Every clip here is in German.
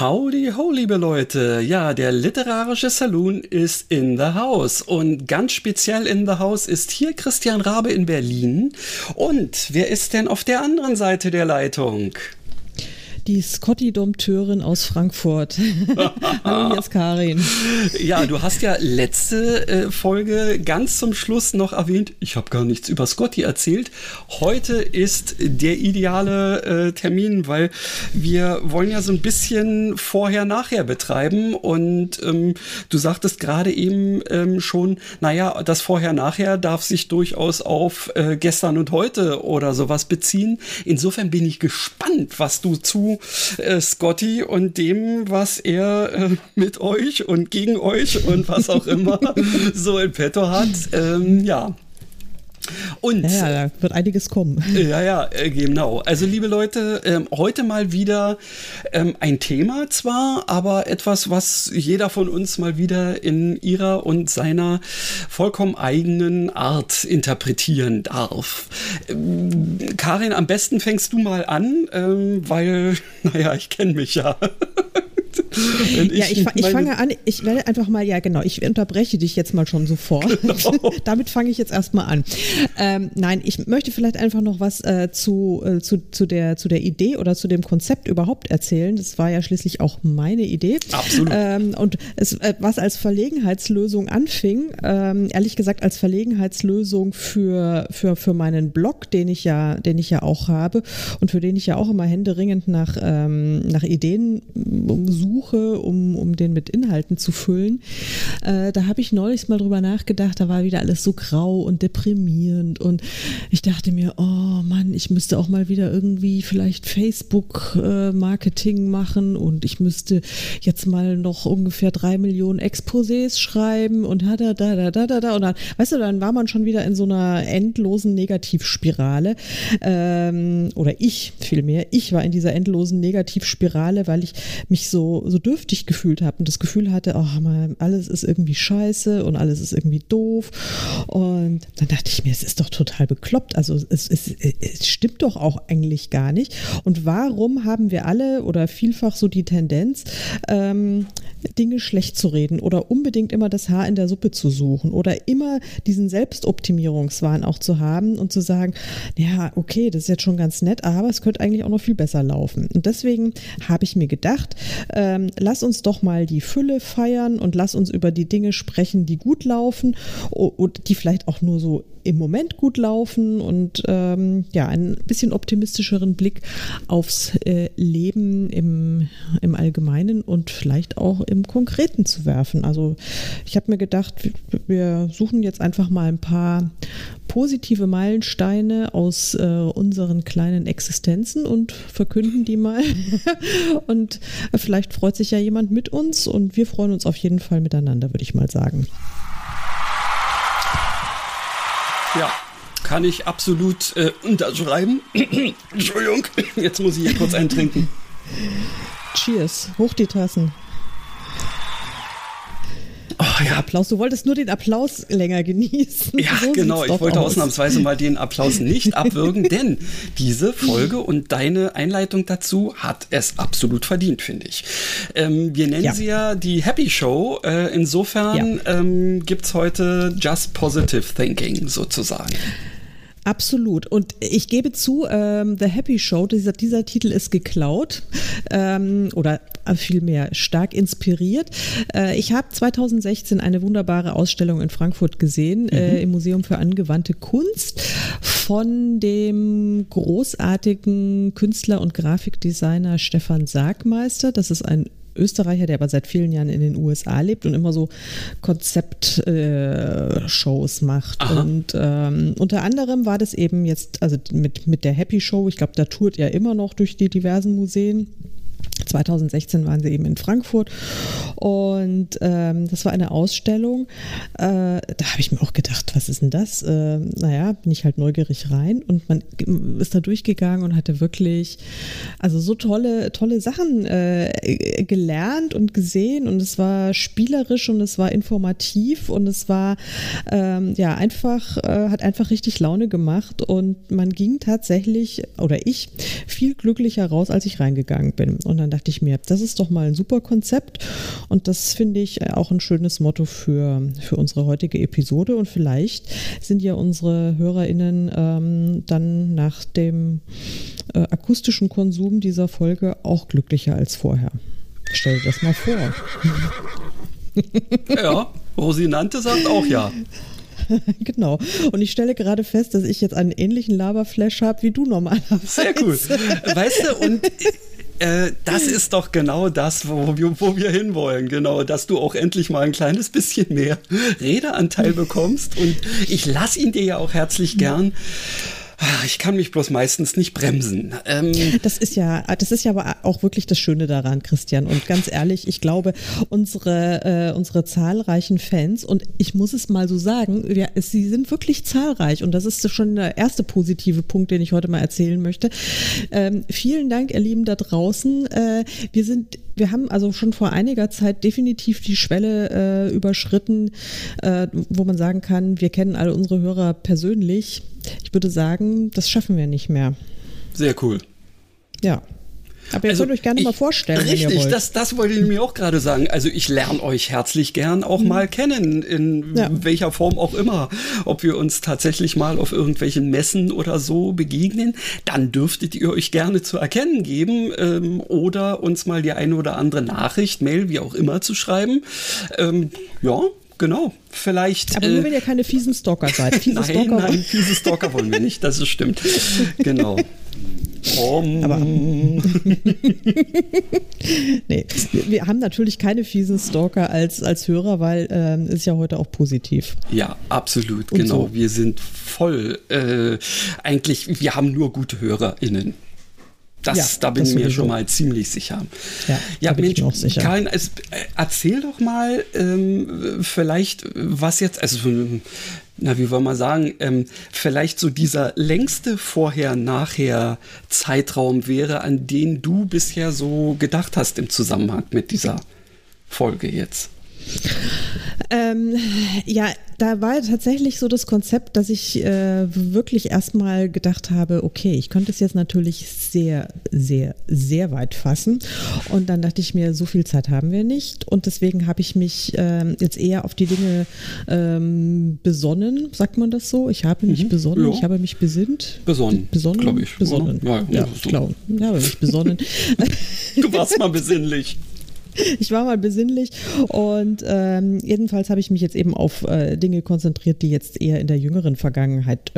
Howdy ho, liebe Leute. Ja, der literarische Saloon ist in the house und ganz speziell in the house ist hier Christian Rabe in Berlin. Und wer ist denn auf der anderen Seite der Leitung? Die Scotty-Dompteurin aus Frankfurt. Hallo, hier ist Karin. Ja, du hast ja letzte Folge ganz zum Schluss noch erwähnt, ich habe gar nichts über Scotty erzählt. Heute ist der ideale Termin, weil wir wollen ja so ein bisschen vorher-nachher betreiben. Und du sagtest gerade eben schon, naja, das vorher-nachher darf sich durchaus auf gestern und heute oder sowas beziehen. Insofern bin ich gespannt, was du zu Scotty und dem, was er mit euch und gegen euch und was auch immer so in petto hat. Ja. Und ja, da wird einiges kommen. Ja, genau. Also, liebe Leute, heute mal wieder ein Thema zwar, aber etwas, was jeder von uns mal wieder in ihrer und seiner vollkommen eigenen Art interpretieren darf. Karin, am besten fängst du mal an, weil, naja, ich kenne mich ja. Ich fange an, ich werde einfach mal, ja genau, ich unterbreche dich jetzt mal schon sofort. Genau. Damit fange ich jetzt erstmal an. Nein, ich möchte vielleicht einfach noch was zu der Idee oder zu dem Konzept überhaupt erzählen. Das war ja schließlich auch meine Idee. Absolut. Und es, was als Verlegenheitslösung anfing, ehrlich gesagt als Verlegenheitslösung für meinen Blog, den ich ja auch habe und für den ich ja auch immer händeringend nach Ideen suche, um den mit Inhalten zu füllen. Da habe ich neulich mal drüber nachgedacht, da war wieder alles so grau und deprimierend und ich dachte mir, oh Mann, ich müsste auch mal wieder irgendwie vielleicht Facebook-Marketing machen und ich müsste jetzt mal noch ungefähr 3 Millionen Exposés schreiben und und dann, weißt du, dann war man schon wieder in so einer endlosen Negativspirale oder ich war in dieser endlosen Negativspirale, weil ich mich so dürftig gefühlt habe und das Gefühl hatte, ach man, alles ist irgendwie scheiße und alles ist irgendwie doof und dann dachte ich mir, es ist doch total bekloppt, also es stimmt doch auch eigentlich gar nicht und warum haben wir alle oder vielfach so die Tendenz, Dinge schlecht zu reden oder unbedingt immer das Haar in der Suppe zu suchen oder immer diesen Selbstoptimierungswahn auch zu haben und zu sagen, ja okay, das ist jetzt schon ganz nett, aber es könnte eigentlich auch noch viel besser laufen und deswegen habe ich mir gedacht, lass uns doch mal die Fülle feiern und lass uns über die Dinge sprechen, die gut laufen und die vielleicht auch nur so im Moment gut laufen und einen bisschen optimistischeren Blick aufs Leben im Allgemeinen und vielleicht auch im Konkreten zu werfen. Also ich habe mir gedacht, wir suchen jetzt einfach mal ein paar positive Meilensteine aus unseren kleinen Existenzen und verkünden die mal und vielleicht freut sich ja jemand mit uns und wir freuen uns auf jeden Fall miteinander, würde ich mal sagen. Ja, kann ich absolut unterschreiben. Entschuldigung, jetzt muss ich hier kurz eintrinken. Cheers, hoch die Tassen. Oh, ja. Applaus. Du wolltest nur den Applaus länger genießen. Ja, so genau. Ich wollte ausnahmsweise mal den Applaus nicht abwürgen, denn diese Folge und deine Einleitung dazu hat es absolut verdient, finde ich. Wir nennen sie ja die Happy Show. Insofern gibt es heute Just Positive Thinking sozusagen. Absolut. Und ich gebe zu, The Happy Show, dieser Titel ist geklaut oder vielmehr stark inspiriert. Ich habe 2016 eine wunderbare Ausstellung in Frankfurt gesehen, im Museum für angewandte Kunst von dem großartigen Künstler und Grafikdesigner Stefan Sagmeister. Das ist ein Österreicher, der aber seit vielen Jahren in den USA lebt und immer so Konzept-Shows macht. Aha. Und unter anderem war das eben jetzt, also mit der Happy Show, ich glaube, da tourt er immer noch durch die diversen Museen. 2016 waren sie eben in Frankfurt und das war eine Ausstellung, da habe ich mir auch gedacht, was ist denn das? Naja, bin ich halt neugierig rein und man ist da durchgegangen und hatte wirklich also so tolle Sachen gelernt und gesehen und es war spielerisch und es war informativ und es war hat einfach richtig Laune gemacht und man ging tatsächlich oder ich viel glücklicher raus, als ich reingegangen bin und dann dachte ich mir, das ist doch mal ein super Konzept und das finde ich auch ein schönes Motto für unsere heutige Episode und vielleicht sind ja unsere HörerInnen dann nach dem akustischen Konsum dieser Folge auch glücklicher als vorher. Stell dir das mal vor. Ja, Rosinante sagt auch ja. Genau. Und ich stelle gerade fest, dass ich jetzt einen ähnlichen Laberflash habe, wie du normalerweise. Sehr cool. Weißt du, und das ist doch genau das, wo wir hinwollen, genau, dass du auch endlich mal ein kleines bisschen mehr Redeanteil bekommst und ich lasse ihn dir ja auch herzlich gern. Ich kann mich bloß meistens nicht bremsen. Das ist ja aber auch wirklich das Schöne daran, Christian. Und ganz ehrlich, ich glaube, unsere zahlreichen Fans, und ich muss es mal so sagen, sie sind wirklich zahlreich. Und das ist schon der erste positive Punkt, den ich heute mal erzählen möchte. Vielen Dank, ihr Lieben da draußen. Wir haben also schon vor einiger Zeit definitiv die Schwelle überschritten, wo man sagen kann, wir kennen alle unsere Hörer persönlich. Ich würde sagen, das schaffen wir nicht mehr. Sehr cool. Ja. Aber ihr könnt euch gerne mal vorstellen, richtig, wenn ihr wollt. Das wollte ich mir auch gerade sagen. Also ich lerne euch herzlich gern auch mal kennen, in welcher Form auch immer. Ob wir uns tatsächlich mal auf irgendwelchen Messen oder so begegnen, dann dürftet ihr euch gerne zu erkennen geben oder uns mal die eine oder andere Nachricht, Mail, wie auch immer, zu schreiben. Ja. Genau, vielleicht. Aber nur wenn ihr keine fiesen Stalker seid. Nein, fiese Stalker wollen wir nicht, das ist stimmt. Genau. Aber, nee, wir haben natürlich keine fiesen Stalker als Hörer, weil ist ja heute auch positiv. Ja, absolut, und genau. So. Wir sind voll. Eigentlich, wir haben nur gute HörerInnen. Da bin ich mir schon mal ziemlich sicher. Ja, bin ich auch sicher. Karin, erzähl doch mal vielleicht, was jetzt, wie wollen wir sagen, vielleicht so dieser längste Vorher-Nachher-Zeitraum wäre, an den du bisher so gedacht hast im Zusammenhang mit dieser Folge jetzt. Da war tatsächlich so das Konzept, dass ich wirklich erstmal gedacht habe, okay, ich konnte es jetzt natürlich sehr, sehr, sehr weit fassen und dann dachte ich mir, so viel Zeit haben wir nicht und deswegen habe ich mich jetzt eher auf die Dinge besonnen, sagt man das so? Ich habe mich besonnen, ja. Ich habe mich besinnt. Besonnen, glaube ich. Besonnen, ja so. Klar, ich habe mich besonnen. Du warst mal besinnlich. Ich war mal besinnlich und jedenfalls habe ich mich jetzt eben auf Dinge konzentriert, die jetzt eher in der jüngeren Vergangenheit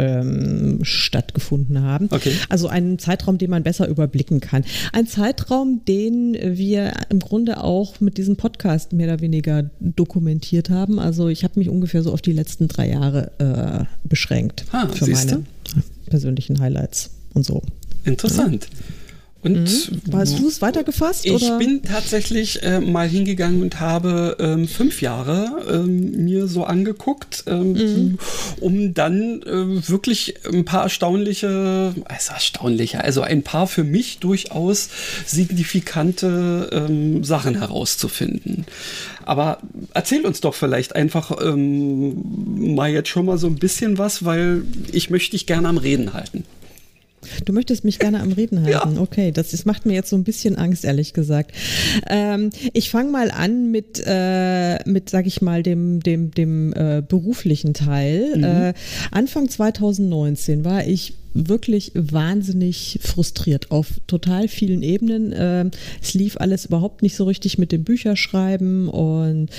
stattgefunden haben. Okay. Also einen Zeitraum, den man besser überblicken kann. Ein Zeitraum, den wir im Grunde auch mit diesem Podcast mehr oder weniger dokumentiert haben. Also ich habe mich ungefähr so auf die letzten 3 Jahre beschränkt für meine persönlichen Highlights und so. Interessant. Ja. Und hast du es weitergefasst? Ich bin tatsächlich mal hingegangen und habe 5 Jahre mir so angeguckt, um dann wirklich ein paar ein paar für mich durchaus signifikante Sachen herauszufinden. Aber erzähl uns doch vielleicht einfach mal jetzt schon mal so ein bisschen was, weil ich möchte dich gerne am Reden halten. Du möchtest mich gerne am Reden halten. Ja. Okay, das macht mir jetzt so ein bisschen Angst, ehrlich gesagt. Ich fange mal an mit sag ich mal, dem beruflichen Teil. Anfang 2019 war ich wirklich wahnsinnig frustriert auf total vielen Ebenen. Es lief alles überhaupt nicht so richtig mit dem Bücherschreiben und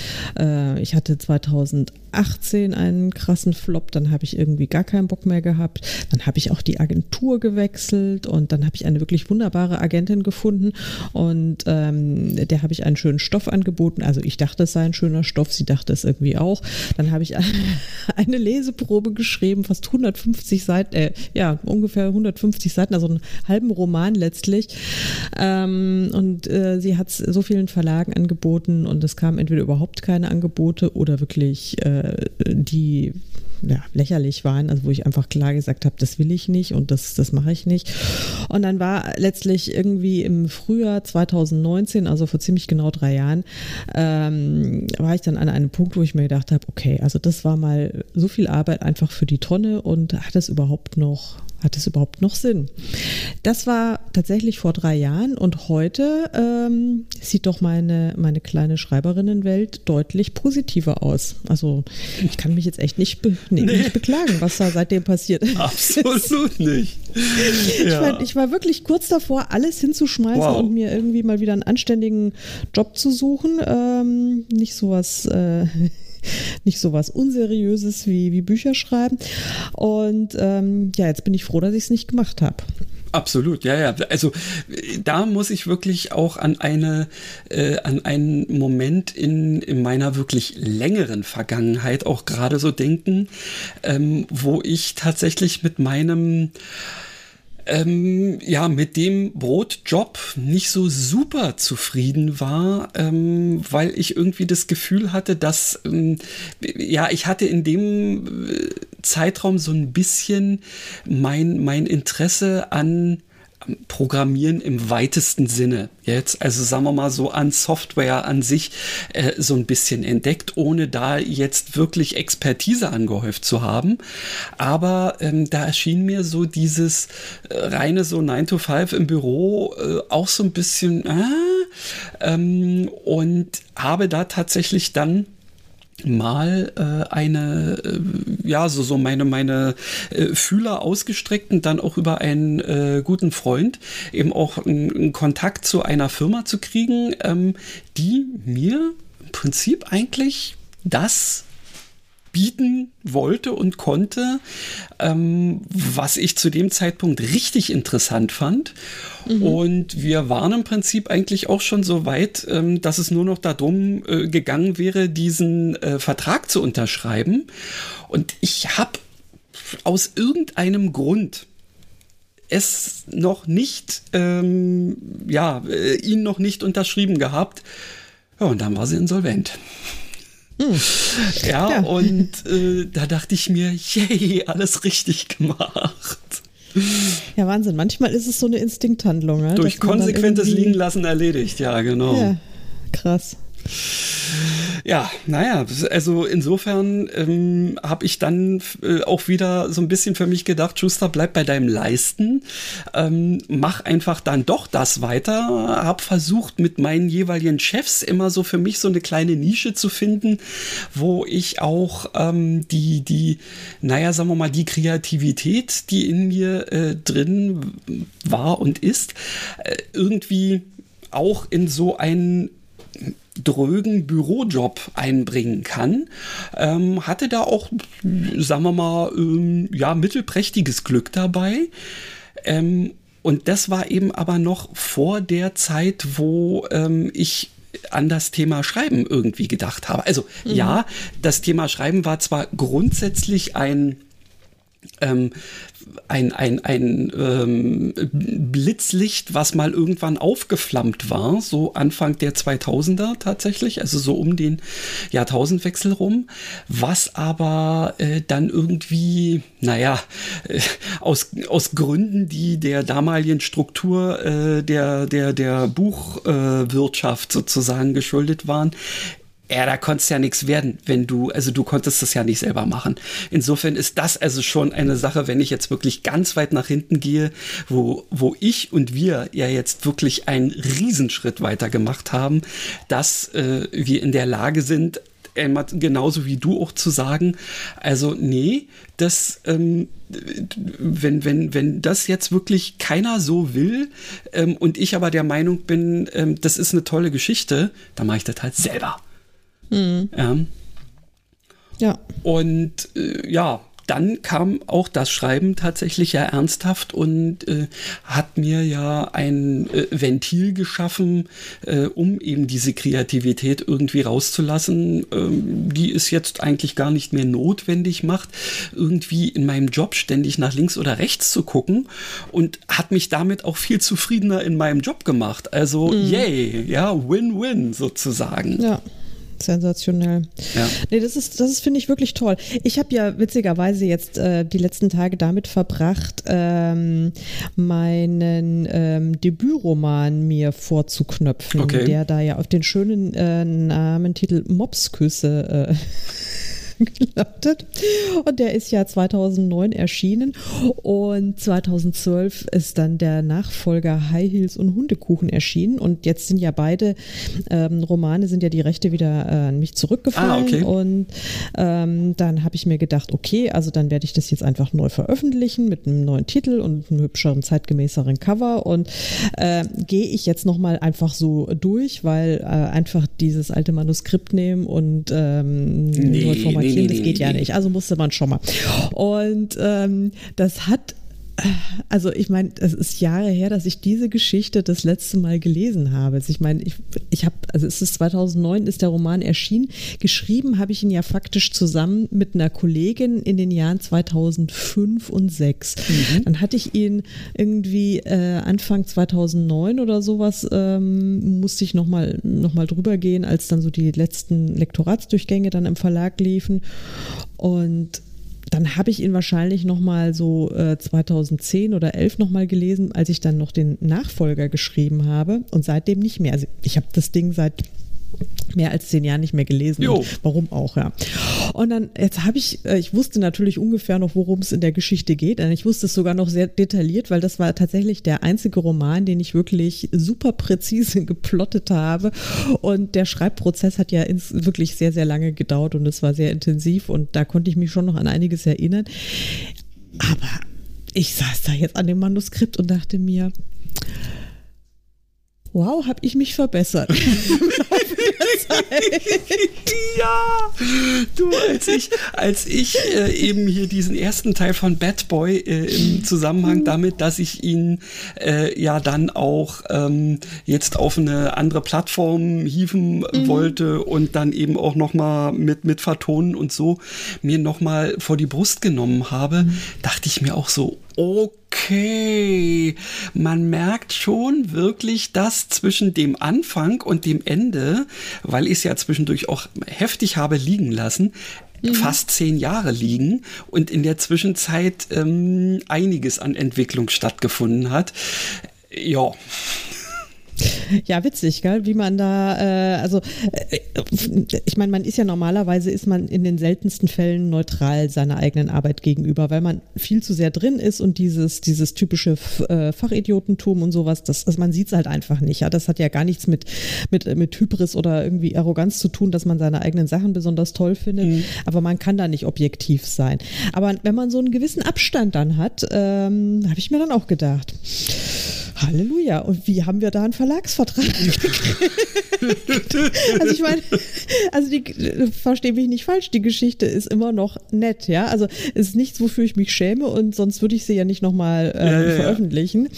ich hatte 2018 einen krassen Flop, dann habe ich irgendwie gar keinen Bock mehr gehabt, dann habe ich auch die Agentur gewechselt und dann habe ich eine wirklich wunderbare Agentin gefunden und der habe ich einen schönen Stoff angeboten, also ich dachte, es sei ein schöner Stoff, sie dachte es irgendwie auch, dann habe ich eine Leseprobe geschrieben, fast 150 Seiten, ungefähr 150 Seiten, also einen halben Roman letztlich. Und sie hat es so vielen Verlagen angeboten und es kamen entweder überhaupt keine Angebote oder wirklich die lächerlich waren, also wo ich einfach klar gesagt habe, das will ich nicht und das mache ich nicht. Und dann war letztlich irgendwie im Frühjahr 2019, also vor ziemlich genau 3 Jahren, war ich dann an einem Punkt, wo ich mir gedacht habe, okay, also das war mal so viel Arbeit einfach für die Tonne und hat es überhaupt noch Sinn? Das war tatsächlich vor 3 Jahren und heute sieht doch meine kleine Schreiberinnenwelt deutlich positiver aus. Also ich kann mich jetzt echt nicht beklagen, was da seitdem passiert. Absolut nicht. Ich war wirklich kurz davor, alles hinzuschmeißen und mir irgendwie mal wieder einen anständigen Job zu suchen. Nicht sowas Unseriöses wie Bücher schreiben. Und jetzt bin ich froh, dass ich es nicht gemacht habe. Absolut, ja. Also da muss ich wirklich auch an einen Moment in meiner wirklich längeren Vergangenheit auch gerade so denken, wo ich tatsächlich mit meinem mit dem Brotjob nicht so super zufrieden war, weil ich irgendwie das Gefühl hatte, dass ich hatte in dem Zeitraum so ein bisschen mein Interesse an Programmieren im weitesten Sinne jetzt, also sagen wir mal so an Software an sich so ein bisschen entdeckt, ohne da jetzt wirklich Expertise angehäuft zu haben. Aber da erschien mir so dieses reine so 9-to-5 im Büro auch so ein bisschen und habe da tatsächlich dann mal meine Fühler ausgestreckt und dann auch über einen guten Freund eben auch einen Kontakt zu einer Firma zu kriegen, die mir im Prinzip eigentlich das bieten wollte und konnte, was ich zu dem Zeitpunkt richtig interessant fand. Mhm. Und wir waren im Prinzip eigentlich auch schon so weit, dass es nur noch darum gegangen wäre, diesen Vertrag zu unterschreiben. Und ich habe aus irgendeinem Grund es noch nicht, ihn noch nicht unterschrieben gehabt. Ja, und dann war sie insolvent. Ja, und da dachte ich mir, yay, alles richtig gemacht. Ja, Wahnsinn. Manchmal ist es so eine Instinkthandlung. Ne? Durch konsequentes Liegenlassen erledigt, ja, genau. Ja, krass. Ja, also insofern habe ich dann auch wieder so ein bisschen für mich gedacht, Schuster, bleib bei deinem Leisten, mach einfach dann doch das weiter, habe versucht mit meinen jeweiligen Chefs immer so für mich so eine kleine Nische zu finden, wo ich auch die Kreativität, die in mir drin war und ist, irgendwie auch in so einen drögen Bürojob einbringen kann, hatte da auch, sagen wir mal, mittelprächtiges Glück dabei. Und das war eben aber noch vor der Zeit, wo ich an das Thema Schreiben irgendwie gedacht habe. Also ja, das Thema Schreiben war zwar grundsätzlich ein Blitzlicht, was mal irgendwann aufgeflammt war, so Anfang der 2000er tatsächlich, also so um den Jahrtausendwechsel rum, was aber dann irgendwie, aus Gründen, die der damaligen Struktur der Buchwirtschaft sozusagen geschuldet waren, da konntest ja nichts werden, du konntest das ja nicht selber machen. Insofern ist das also schon eine Sache, wenn ich jetzt wirklich ganz weit nach hinten gehe, wo ich und wir ja jetzt wirklich einen Riesenschritt weiter gemacht haben, dass wir in der Lage sind, genauso wie du auch zu sagen, also nee, das, wenn das jetzt wirklich keiner so will und ich aber der Meinung bin, das ist eine tolle Geschichte, dann mache ich das halt selber. Mhm. Ja. Und dann kam auch das Schreiben tatsächlich ja ernsthaft und hat mir ja ein Ventil geschaffen, um eben diese Kreativität irgendwie rauszulassen, die es jetzt eigentlich gar nicht mehr notwendig macht, irgendwie in meinem Job ständig nach links oder rechts zu gucken, und hat mich damit auch viel zufriedener in meinem Job gemacht. Also yay, ja, Win-Win sozusagen. Ja. Sensationell. Ja. Nee, das ist finde ich wirklich toll. Ich habe ja witzigerweise jetzt die letzten Tage damit verbracht, meinen Debütroman mir vorzuknöpfen, okay, der da ja auf den schönen Namentitel Mopsküsse gelandet. Und der ist ja 2009 erschienen und 2012 ist dann der Nachfolger High Heels und Hundekuchen erschienen, und jetzt sind ja beide Romane, sind ja die Rechte wieder an mich zurückgefallen, okay, und dann habe ich mir gedacht, okay, also dann werde ich das jetzt einfach neu veröffentlichen mit einem neuen Titel und einem hübscheren, zeitgemäßeren Cover, und gehe ich jetzt nochmal einfach so durch, weil einfach dieses alte Manuskript nehmen und neu formatieren. Das geht ja nicht, also musste man schon mal. Und das hat, also ich meine, es ist Jahre her, dass ich diese Geschichte das letzte Mal gelesen habe. Also ich meine, ich habe, also es ist 2009 ist der Roman erschienen, geschrieben habe ich ihn ja faktisch zusammen mit einer Kollegin in den Jahren 2005 und 2006. Mhm. Dann hatte ich ihn irgendwie Anfang 2009 oder sowas, musste ich noch mal drüber gehen, als dann so die letzten Lektoratsdurchgänge dann im Verlag liefen, und dann habe ich ihn wahrscheinlich nochmal so 2010 oder 11 nochmal gelesen, als ich dann noch den Nachfolger geschrieben habe, und seitdem nicht mehr. Also ich habe das Ding seit mehr als 10 Jahren nicht mehr gelesen. Warum auch, ja. Und dann, jetzt habe ich wusste natürlich ungefähr noch, worum es in der Geschichte geht. Ich wusste es sogar noch sehr detailliert, weil das war tatsächlich der einzige Roman, den ich wirklich super präzise geplottet habe. Und der Schreibprozess hat ja wirklich sehr, sehr lange gedauert, und es war sehr intensiv, und da konnte ich mich schon noch an einiges erinnern. Aber ich saß da jetzt an dem Manuskript und dachte mir, wow, habe ich mich verbessert. Ja, du, als ich eben hier diesen ersten Teil von Bad Boy im Zusammenhang damit, dass ich ihn ja dann auch jetzt auf eine andere Plattform hieven wollte und dann eben auch nochmal mit vertonen und so mir nochmal vor die Brust genommen habe, dachte ich mir auch so, okay, man merkt schon wirklich, dass zwischen dem Anfang und dem Ende, weil ich es ja zwischendurch auch heftig habe liegen lassen, fast 10 Jahre liegen, und in der Zwischenzeit einiges an Entwicklung stattgefunden hat. Ja. Ja, witzig, gell? Wie man da, also ich meine, man ist ja normalerweise, ist man in den seltensten Fällen neutral seiner eigenen Arbeit gegenüber, weil man viel zu sehr drin ist, und dieses typische Fachidiotentum und sowas, das, also man sieht es halt einfach nicht. Ja? Das hat ja gar nichts mit Hybris oder irgendwie Arroganz zu tun, dass man seine eigenen Sachen besonders toll findet, aber man kann da nicht objektiv sein. Aber wenn man so einen gewissen Abstand dann hat, habe ich mir dann auch gedacht, Halleluja. Und wie haben wir da einen Verlagsvertrag gekriegt? Also ich meine, verstehe mich nicht falsch, die Geschichte ist immer noch nett, ja. Also es ist nichts, wofür ich mich schäme, und sonst würde ich sie ja nicht nochmal veröffentlichen.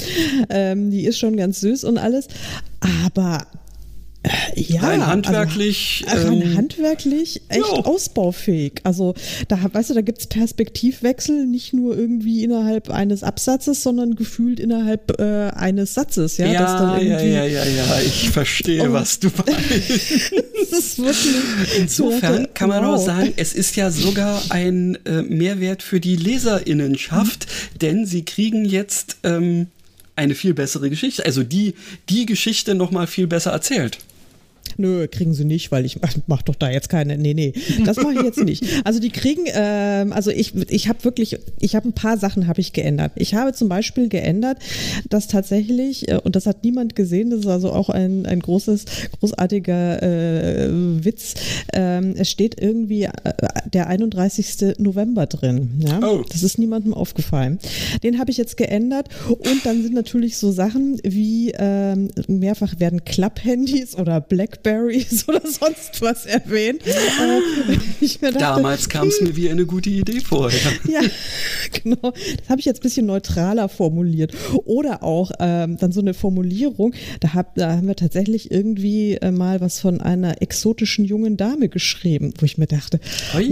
Die ist schon ganz süß und alles, aber ja, rein handwerklich, echt ausbaufähig. Also da, weißt du, da gibt's Perspektivwechsel, nicht nur irgendwie innerhalb eines Absatzes, sondern gefühlt innerhalb eines Satzes. Ja, dass dann irgendwie ich verstehe, was du meinst. Insofern kann man auch sagen, es ist ja sogar ein Mehrwert für die LeserInnenschaft, denn sie kriegen jetzt eine viel bessere Geschichte, also die Geschichte nochmal viel besser erzählt. Nö, kriegen sie nicht, weil ich mache doch da jetzt keine, nee, das mache ich jetzt nicht. Also die kriegen, also ich habe wirklich, ein paar Sachen habe ich geändert. Ich habe zum Beispiel geändert, dass tatsächlich, und das hat niemand gesehen, das ist also auch ein großartiger Witz, es steht irgendwie der 31. November drin. Ja? Oh. Das ist niemandem aufgefallen. Den habe ich jetzt geändert, und dann sind natürlich so Sachen wie mehrfach werden Klapphandys oder Black Blackberries oder sonst was erwähnt. Ich mir dachte, damals kam es mir wie eine gute Idee vor. Ja, genau. Das habe ich jetzt ein bisschen neutraler formuliert. Oder auch dann so eine Formulierung, da haben wir tatsächlich irgendwie mal was von einer exotischen jungen Dame geschrieben, wo ich mir dachte, das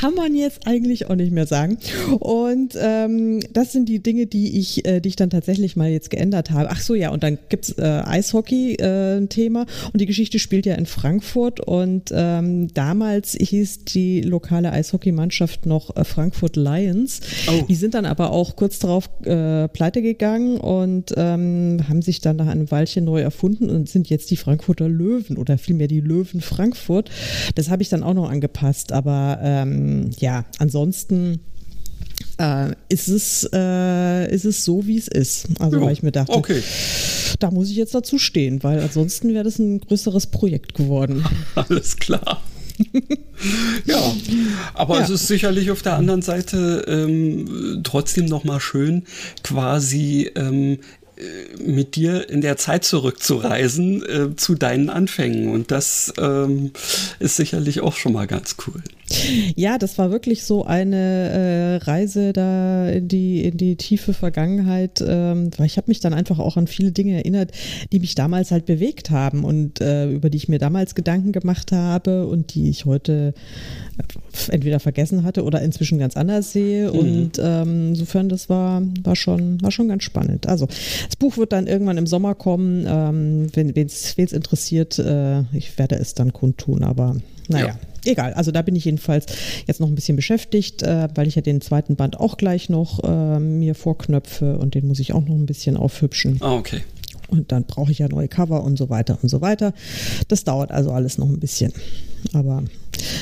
kann man jetzt eigentlich auch nicht mehr sagen. Und das sind die Dinge, die ich dann tatsächlich mal jetzt geändert habe. Ach so, ja, und dann gibt es Eishockey, ein Thema, und die Geschichte spielt ja in Frankfurt, und damals hieß die lokale Eishockeymannschaft noch Frankfurt Lions. Oh. Die sind dann aber auch kurz darauf pleite gegangen und haben sich dann nach einem Weilchen neu erfunden und sind jetzt die Frankfurter Löwen oder vielmehr die Löwen Frankfurt. Das habe ich dann auch noch angepasst, aber ja, ansonsten ist es so, wie es ist. Also, weil ich mir dachte, okay, da muss ich jetzt dazu stehen, weil ansonsten wäre das ein größeres Projekt geworden. Alles klar. Ja, aber ja, es ist sicherlich auf der anderen Seite trotzdem nochmal schön, quasi mit dir in der Zeit zurückzureisen zu deinen Anfängen, und das ist sicherlich auch schon mal ganz cool. Ja, das war wirklich so eine Reise da in die tiefe Vergangenheit, weil ich habe mich dann einfach auch an viele Dinge erinnert, die mich damals halt bewegt haben und über die ich mir damals Gedanken gemacht habe und die ich heute entweder vergessen hatte oder inzwischen ganz anders sehe, und insofern das war schon ganz spannend. Also das Buch wird dann irgendwann im Sommer kommen, wenn es interessiert, ich werde es dann kundtun, aber naja. Ja. Egal, also da bin ich jedenfalls jetzt noch ein bisschen beschäftigt, weil ich ja den zweiten Band auch gleich noch mir vorknöpfe, und den muss ich auch noch ein bisschen aufhübschen. Ah, okay. Und dann brauche ich ja neue Cover und so weiter und so weiter. Das dauert also alles noch ein bisschen. Aber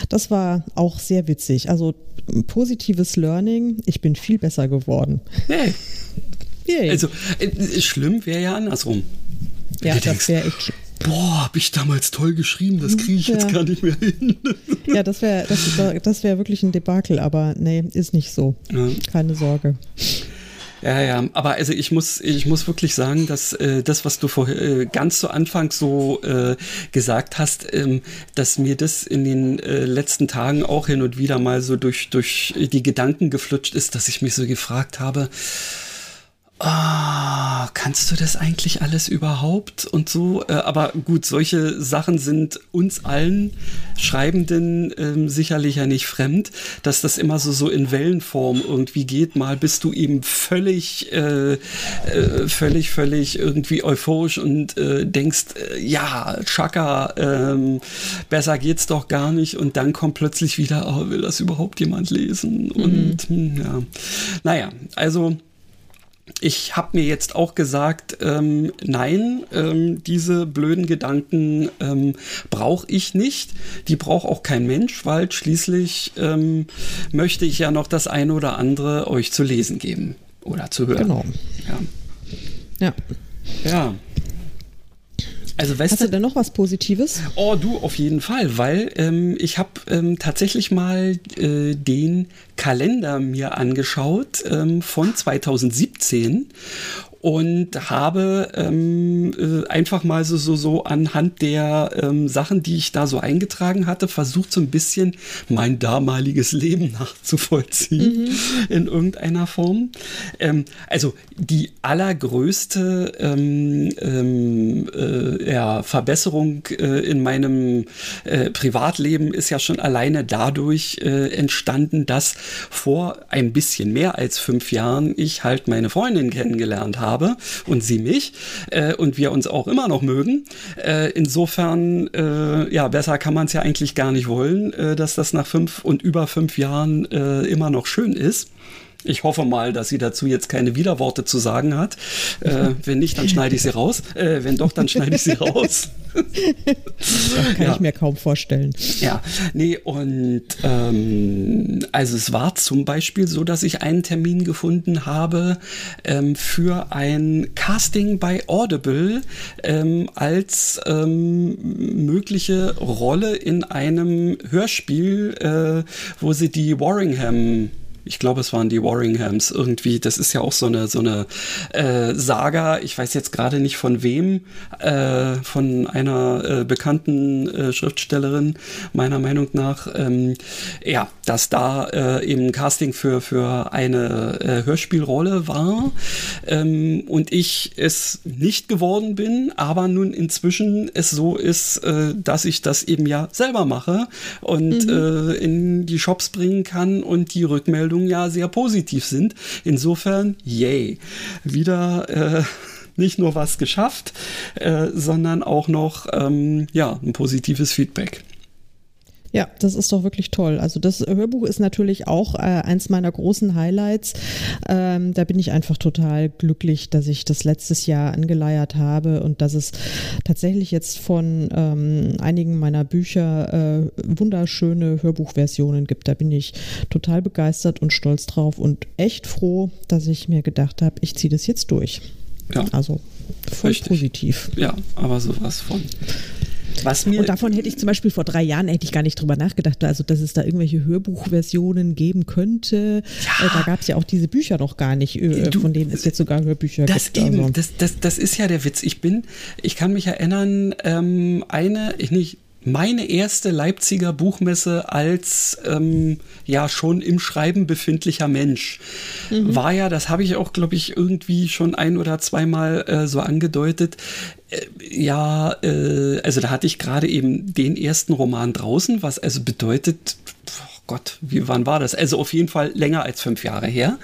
das war auch sehr witzig. Also positives Learning, ich bin viel besser geworden. Hey. Yay. Also schlimm wäre ja andersrum. Ja, das wäre echt schlimm. Boah, habe ich damals toll geschrieben, das kriege ich jetzt gar nicht mehr hin. Ja, das wär wirklich ein Debakel, aber nee, ist nicht so. Ja. Keine Sorge. Ja, aber also ich muss wirklich sagen, dass das, was du vorher ganz zu Anfang so gesagt hast, dass mir das in den letzten Tagen auch hin und wieder mal so durch die Gedanken geflutscht ist, dass ich mich so gefragt habe, kannst du das eigentlich alles überhaupt und so? Aber gut, solche Sachen sind uns allen Schreibenden sicherlich ja nicht fremd, dass das immer so in Wellenform irgendwie geht. Mal bist du eben völlig irgendwie euphorisch und denkst, ja, Chaka, besser geht's doch gar nicht. Und dann kommt plötzlich wieder, will das überhaupt jemand lesen? Und ja, naja, also ich habe mir jetzt auch gesagt, nein, diese blöden Gedanken brauche ich nicht. Die braucht auch kein Mensch, weil schließlich möchte ich ja noch das eine oder andere euch zu lesen geben oder zu hören. Genau. Ja. Also, hast du denn noch was Positives? Oh, du, auf jeden Fall, weil ich habe tatsächlich mal den Kalender mir angeschaut von 2017 und habe einfach mal so anhand der Sachen, die ich da so eingetragen hatte, versucht, so ein bisschen mein damaliges Leben nachzuvollziehen in irgendeiner Form. Also die allergrößte Verbesserung in meinem Privatleben ist ja schon alleine dadurch entstanden, dass vor ein bisschen mehr als 5 Jahren ich halt meine Freundin kennengelernt habe und sie mich und wir uns auch immer noch mögen. Insofern, ja, besser kann man es ja eigentlich gar nicht wollen, dass das nach 5 und über 5 Jahren immer noch schön ist. Ich hoffe mal, dass sie dazu jetzt keine Widerworte zu sagen hat. Wenn nicht, dann schneide ich sie raus. Wenn doch, dann schneide ich sie raus. Das kann ich mir kaum vorstellen. Ja, nee, und also es war zum Beispiel so, dass ich einen Termin gefunden habe für ein Casting bei Audible als mögliche Rolle in einem Hörspiel, wo sie die Warringham Ich glaube, es waren die Warringhams irgendwie. Das ist ja auch so eine Saga. Ich weiß jetzt gerade nicht von wem, von einer bekannten Schriftstellerin, meiner Meinung nach. Ja, dass da eben Casting für eine Hörspielrolle war und ich es nicht geworden bin, aber nun inzwischen es so ist, dass ich das eben ja selber mache und in die Shops bringen kann und die Rückmeldungen ja sehr positiv sind. Insofern, yay. Wieder nicht nur was geschafft, sondern auch noch ein positives Feedback. Ja, das ist doch wirklich toll. Also das Hörbuch ist natürlich auch eins meiner großen Highlights. Da bin ich einfach total glücklich, dass ich das letztes Jahr angeleiert habe und dass es tatsächlich jetzt von einigen meiner Bücher wunderschöne Hörbuchversionen gibt. Da bin ich total begeistert und stolz drauf und echt froh, dass ich mir gedacht habe, ich ziehe das jetzt durch. Ja. Also voll richtig. Positiv. Ja, aber sowas von. Und davon hätte ich zum Beispiel vor 3 Jahren eigentlich gar nicht drüber nachgedacht, also dass es da irgendwelche Hörbuchversionen geben könnte. Ja. Da gab es ja auch diese Bücher noch gar nicht, von denen es jetzt sogar Hörbücher gibt. Eben, also. Das ist ja der Witz. Ich kann mich erinnern, meine erste Leipziger Buchmesse als schon im Schreiben befindlicher Mensch war ja, das habe ich auch, glaube ich, irgendwie schon ein- oder zweimal so angedeutet, also da hatte ich gerade eben den ersten Roman draußen, was also bedeutet, Gott, wann war das? Also auf jeden Fall länger als 5 Jahre her.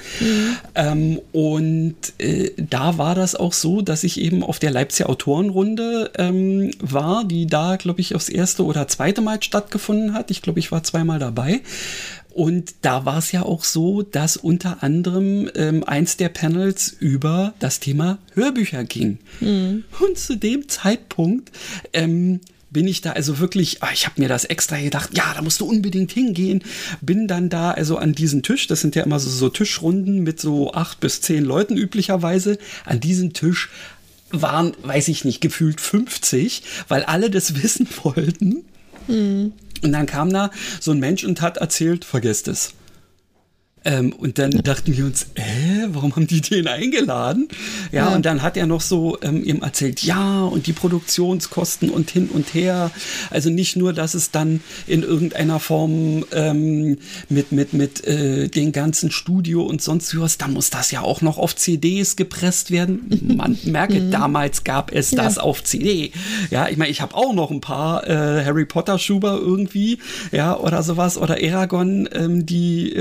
Da war das auch so, dass ich eben auf der Leipziger Autorenrunde war, die da, glaube ich, aufs erste oder zweite Mal stattgefunden hat. Ich glaube, ich war 2-mal dabei. Und da war es ja auch so, dass unter anderem eins der Panels über das Thema Hörbücher ging. Und zu dem Zeitpunkt bin ich da also wirklich, ich habe mir das extra gedacht, ja, da musst du unbedingt hingehen, bin dann da also an diesen Tisch, das sind ja immer so Tischrunden mit so 8 bis 10 Leuten üblicherweise, an diesem Tisch waren, weiß ich nicht, gefühlt 50, weil alle das wissen wollten. Und dann kam da so ein Mensch und hat erzählt, vergesst es. Und dann dachten wir uns, warum haben die den eingeladen? Ja, und dann hat er noch so eben erzählt, ja, und die Produktionskosten und hin und her. Also nicht nur, dass es dann in irgendeiner Form mit den ganzen Studio und sonst was, dann muss das ja auch noch auf CDs gepresst werden. Man merke, damals gab es das auf CD. Ja, ich meine, ich habe auch noch ein paar Harry Potter Schuber irgendwie, ja, oder sowas, oder Eragon, die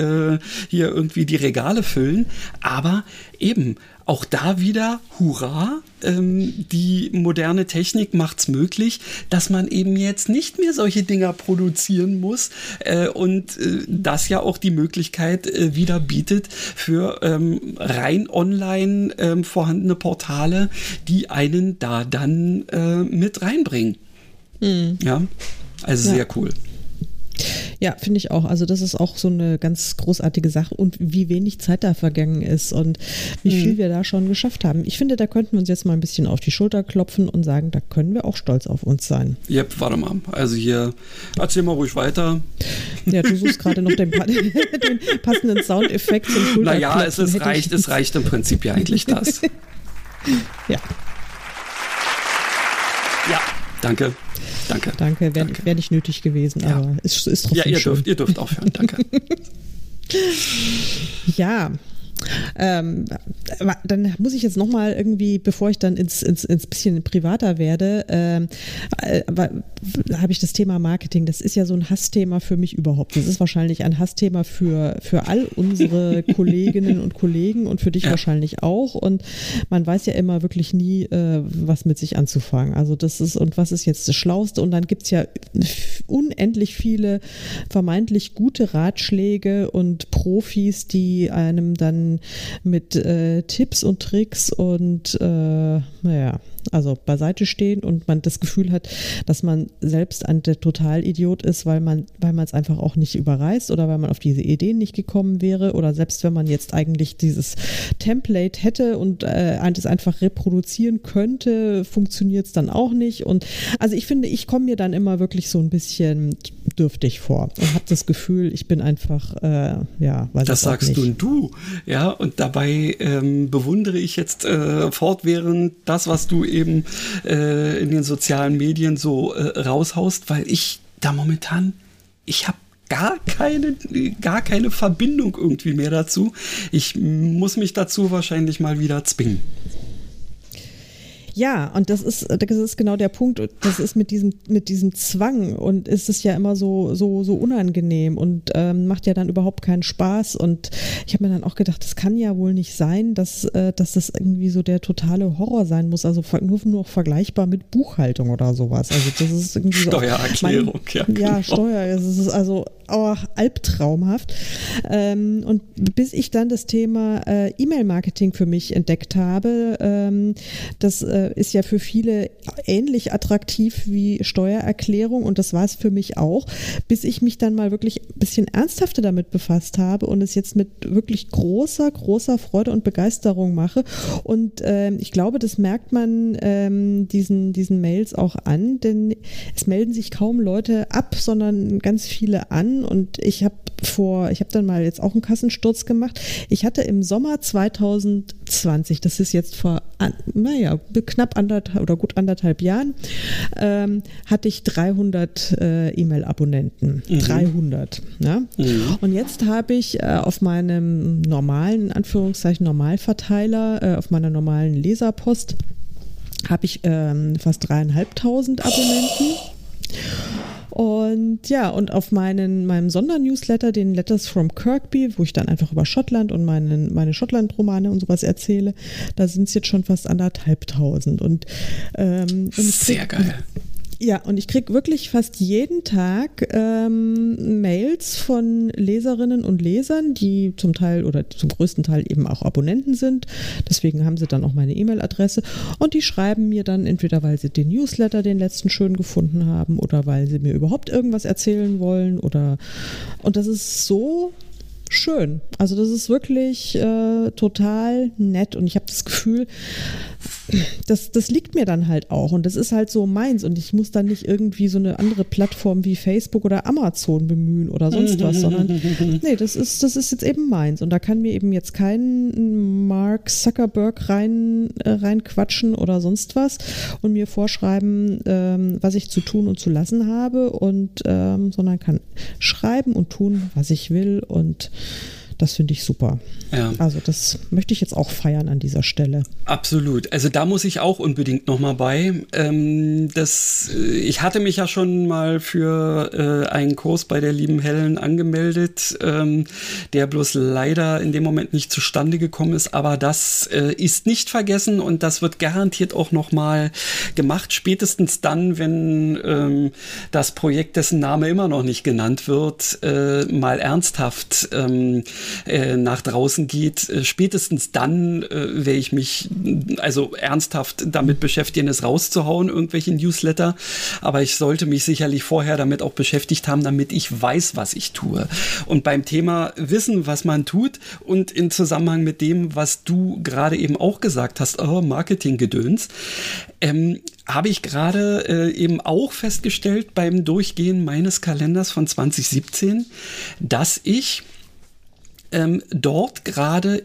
hier irgendwie die Regale füllen, aber eben auch da wieder, hurra, die moderne Technik macht's möglich, dass man eben jetzt nicht mehr solche Dinger produzieren muss und das ja auch die Möglichkeit wieder bietet für rein online vorhandene Portale, die einen da dann mit reinbringen. Ja, also sehr cool. Ja, finde ich auch. Also das ist auch so eine ganz großartige Sache und wie wenig Zeit da vergangen ist und wie viel wir da schon geschafft haben. Ich finde, da könnten wir uns jetzt mal ein bisschen auf die Schulter klopfen und sagen, da können wir auch stolz auf uns sein. Jep, warte mal. Also hier, erzähl mal ruhig weiter. Ja, du suchst gerade noch den passenden Soundeffekt zum Schulterklopfen. Naja, es reicht im Prinzip ja eigentlich das. Ja, danke. Danke, wäre nicht nötig gewesen, aber es ist trotzdem schön. Ja, ihr dürft aufhören, danke. Ja, dann muss ich jetzt nochmal irgendwie, bevor ich dann ins bisschen privater werde, habe ich das Thema Marketing. Das ist ja so ein Hassthema für mich überhaupt. Das ist wahrscheinlich ein Hassthema für all unsere Kolleginnen und Kollegen und für dich wahrscheinlich auch. Und man weiß ja immer wirklich nie, was mit sich anzufangen. Also was ist jetzt das Schlauste? Und dann gibt es ja unendlich viele vermeintlich gute Ratschläge und Profis, die einem dann mit Tipps und Tricks und also beiseite stehen und man das Gefühl hat, dass man selbst ein Totalidiot ist, weil man es einfach auch nicht überreißt oder weil man auf diese Ideen nicht gekommen wäre oder selbst wenn man jetzt eigentlich dieses Template hätte und es einfach reproduzieren könnte, funktioniert es dann auch nicht und also ich finde, ich komme mir dann immer wirklich so ein bisschen dürftig vor und habe das Gefühl, ich bin einfach, weiß ich auch nicht. Das sagst du und du, ja, und dabei bewundere ich jetzt fortwährend das, was du eben in den sozialen Medien so raushaust, weil ich da momentan, ich habe gar keine Verbindung irgendwie mehr dazu. Ich muss mich dazu wahrscheinlich mal wieder zwingen. Ja, und das ist genau der Punkt. Das ist mit diesem Zwang und ist es ja immer so unangenehm und macht ja dann überhaupt keinen Spaß. Und ich habe mir dann auch gedacht, das kann ja wohl nicht sein, dass das irgendwie so der totale Horror sein muss. Also nur vergleichbar mit Buchhaltung oder sowas. Also das ist irgendwie Steuererklärung, ja, Steuer. Das ist also albtraumhaft. Und bis ich dann das Thema E-Mail-Marketing für mich entdeckt habe, das ist ja für viele ähnlich attraktiv wie Steuererklärung und das war es für mich auch, bis ich mich dann mal wirklich ein bisschen ernsthafter damit befasst habe und es jetzt mit wirklich großer Freude und Begeisterung mache und ich glaube, das merkt man diesen Mails auch an, denn es melden sich kaum Leute ab, sondern ganz viele an und ich habe dann mal jetzt auch einen Kassensturz gemacht. Ich hatte im Sommer 2020, das ist jetzt vor gut anderthalb Jahren, hatte ich 300 E-Mail-Abonnenten. Mhm. 300. Ja? Mhm. Und jetzt habe ich auf meinem normalen, in Anführungszeichen Normalverteiler, auf meiner normalen Leserpost, habe ich fast 3.500 Abonnenten. Und ja, und auf meinem Sondernewsletter, den Letters from Kirkby, wo ich dann einfach über Schottland und meine Schottland-Romane und sowas erzähle, da sind es jetzt schon fast 1.500. Und sehr geil. Ja, und ich kriege wirklich fast jeden Tag Mails von Leserinnen und Lesern, die zum Teil oder zum größten Teil eben auch Abonnenten sind. Deswegen haben sie dann auch meine E-Mail-Adresse und die schreiben mir dann entweder, weil sie den Newsletter, den letzten, schön gefunden haben oder weil sie mir überhaupt irgendwas erzählen wollen oder und das ist so schön. Also das ist wirklich total nett und ich habe das Gefühl, das liegt mir dann halt auch und das ist halt so meins und ich muss dann nicht irgendwie so eine andere Plattform wie Facebook oder Amazon bemühen oder sonst was, sondern nee, das ist jetzt eben meins und da kann mir eben jetzt kein Mark Zuckerberg reinquatschen oder sonst was und mir vorschreiben, was ich zu tun und zu lassen habe und sondern kann schreiben und tun, was ich will und das finde ich super. Ja. Also das möchte ich jetzt auch feiern an dieser Stelle. Absolut. Also da muss ich auch unbedingt nochmal bei. Ich hatte mich ja schon mal für einen Kurs bei der lieben Helen angemeldet, der bloß leider in dem Moment nicht zustande gekommen ist. Aber das ist nicht vergessen und das wird garantiert auch nochmal gemacht. Spätestens dann, wenn das Projekt, dessen Name immer noch nicht genannt wird, mal ernsthaft nach draußen geht, spätestens dann werde ich mich also ernsthaft damit beschäftigen, es rauszuhauen, irgendwelche Newsletter, aber ich sollte mich sicherlich vorher damit auch beschäftigt haben, damit ich weiß, was ich tue. Und beim Thema Wissen, was man tut und im Zusammenhang mit dem, was du gerade eben auch gesagt hast, Marketinggedöns, habe ich gerade eben auch festgestellt beim Durchgehen meines Kalenders von 2017, dass ich dort gerade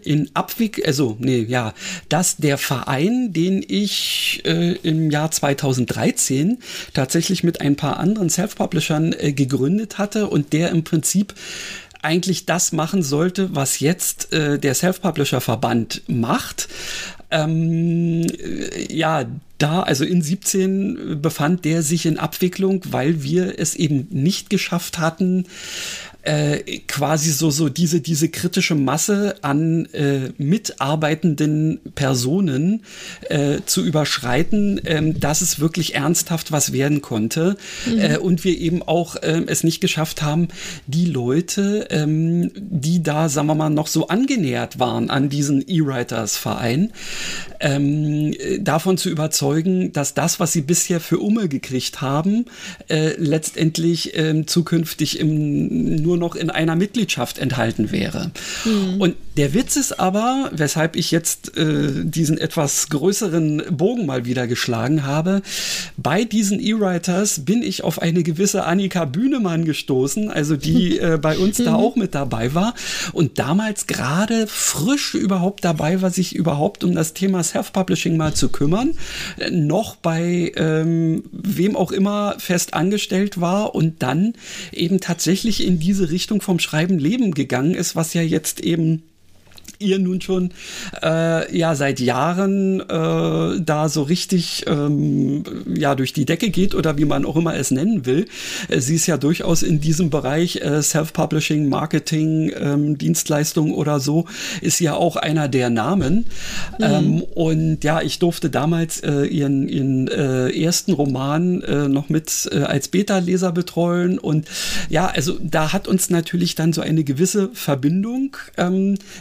dass der Verein, den ich im Jahr 2013 tatsächlich mit ein paar anderen Self-Publishern gegründet hatte und der im Prinzip eigentlich das machen sollte, was jetzt der Self-Publisher-Verband macht. In 17 befand der sich in Abwicklung, weil wir es eben nicht geschafft hatten, quasi so diese kritische Masse an mitarbeitenden Personen zu überschreiten, dass es wirklich ernsthaft was werden konnte. Mhm. Und wir eben auch es nicht geschafft haben, die Leute, die da, sagen wir mal, noch so angenähert waren an diesen E-Writers-Verein, davon zu überzeugen, dass das, was sie bisher für Umme gekriegt haben, letztendlich zukünftig nur noch in einer Mitgliedschaft enthalten wäre. Mhm. Und der Witz ist aber, weshalb ich jetzt diesen etwas größeren Bogen mal wieder geschlagen habe, bei diesen E-Writers bin ich auf eine gewisse Annika Bühnemann gestoßen, also die bei uns da auch mit dabei war und damals gerade frisch überhaupt dabei war, sich überhaupt um das Thema Self-Publishing mal zu kümmern, noch bei wem auch immer fest angestellt war und dann eben tatsächlich in diese Richtung vom Schreiben leben gegangen ist, was ja jetzt eben ihr nun schon seit Jahren da so richtig durch die Decke geht oder wie man auch immer es nennen will. Sie ist ja durchaus in diesem Bereich Self-Publishing, Marketing, Dienstleistung oder so, ist ja auch einer der Namen. Mhm. Und ja, ich durfte damals ihren ersten Roman noch mit als Beta-Leser betreuen und ja, also da hat uns natürlich dann so eine gewisse Verbindung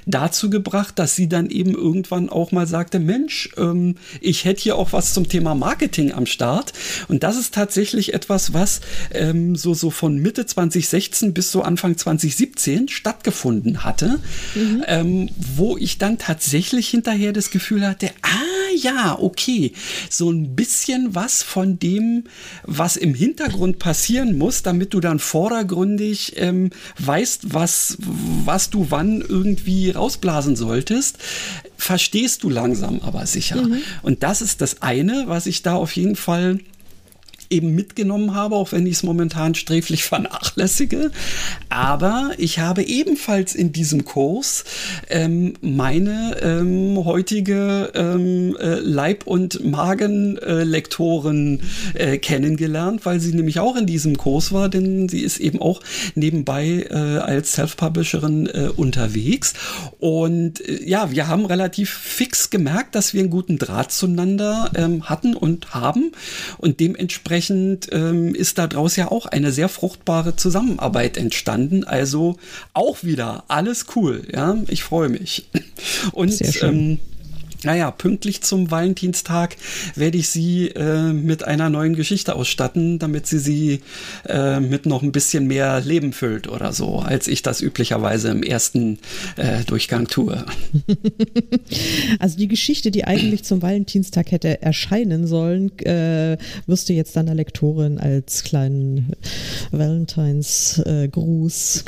dazu gebracht, dass sie dann eben irgendwann auch mal sagte, Mensch, ich hätte hier auch was zum Thema Marketing am Start. Und das ist tatsächlich etwas, was so von Mitte 2016 bis so Anfang 2017 stattgefunden hatte, wo ich dann tatsächlich hinterher das Gefühl hatte, so ein bisschen was von dem, was im Hintergrund passieren muss, damit du dann vordergründig weißt, was du wann irgendwie rausblasen solltest, verstehst du langsam aber sicher. Mhm. Und das ist das eine, was ich da auf jeden Fall eben mitgenommen habe, auch wenn ich es momentan sträflich vernachlässige. Aber ich habe ebenfalls in diesem Kurs meine heutige Leib- und Magenlektorin kennengelernt, weil sie nämlich auch in diesem Kurs war, denn sie ist eben auch nebenbei als Self-Publisherin unterwegs. Und wir haben relativ fix gemerkt, dass wir einen guten Draht zueinander hatten und haben. Und dementsprechend ist daraus ja auch eine sehr fruchtbare Zusammenarbeit entstanden. Also auch wieder alles cool. Ja? Ich freue mich. Und sehr schön. Pünktlich zum Valentinstag werde ich sie mit einer neuen Geschichte ausstatten, damit sie mit noch ein bisschen mehr Leben füllt oder so, als ich das üblicherweise im ersten Durchgang tue. Also die Geschichte, die eigentlich zum Valentinstag hätte erscheinen sollen, wirst du jetzt deiner Lektorin als kleinen Valentinsgruß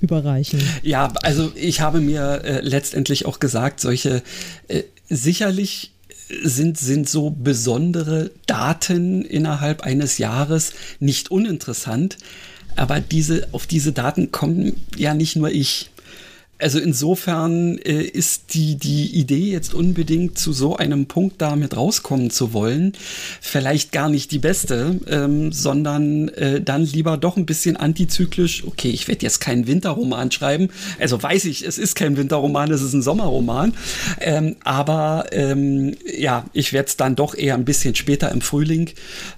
überreichen. Ja, also ich habe mir letztendlich auch gesagt, solche sicherlich sind so besondere Daten innerhalb eines Jahres nicht uninteressant, aber auf diese Daten kommen ja nicht nur ich. Also insofern ist die Idee jetzt unbedingt zu so einem Punkt damit rauskommen zu wollen, vielleicht gar nicht die beste, sondern dann lieber doch ein bisschen antizyklisch, okay, ich werde jetzt keinen Winterroman schreiben, also weiß ich, es ist kein Winterroman, es ist ein Sommerroman, ich werde es dann doch eher ein bisschen später im Frühling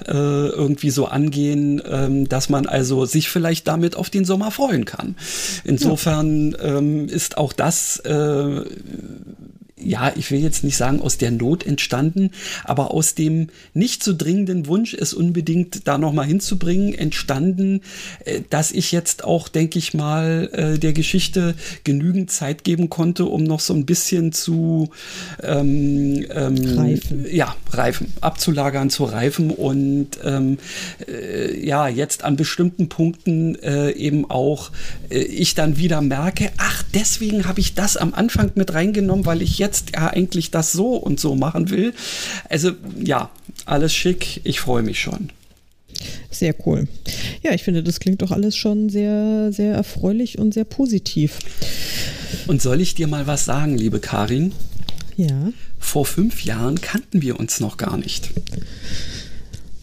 irgendwie so angehen, dass man also sich vielleicht damit auf den Sommer freuen kann. Insofern ist auch das, ich will jetzt nicht sagen aus der Not entstanden, aber aus dem nicht so dringenden Wunsch, es unbedingt da nochmal hinzubringen, entstanden, dass ich jetzt auch, denke ich mal, der Geschichte genügend Zeit geben konnte, um noch so ein bisschen zu abzulagern, zu reifen und jetzt an bestimmten Punkten eben auch ich dann wieder merke, ach, deswegen habe ich das am Anfang mit reingenommen, weil ich jetzt eigentlich das so und so machen will. Also ja, alles schick, ich freue mich schon. Sehr cool. Ja, ich finde, das klingt doch alles schon sehr, sehr erfreulich und sehr positiv. Und soll ich dir mal was sagen, liebe Karin? Ja. Vor 5 Jahren kannten wir uns noch gar nicht.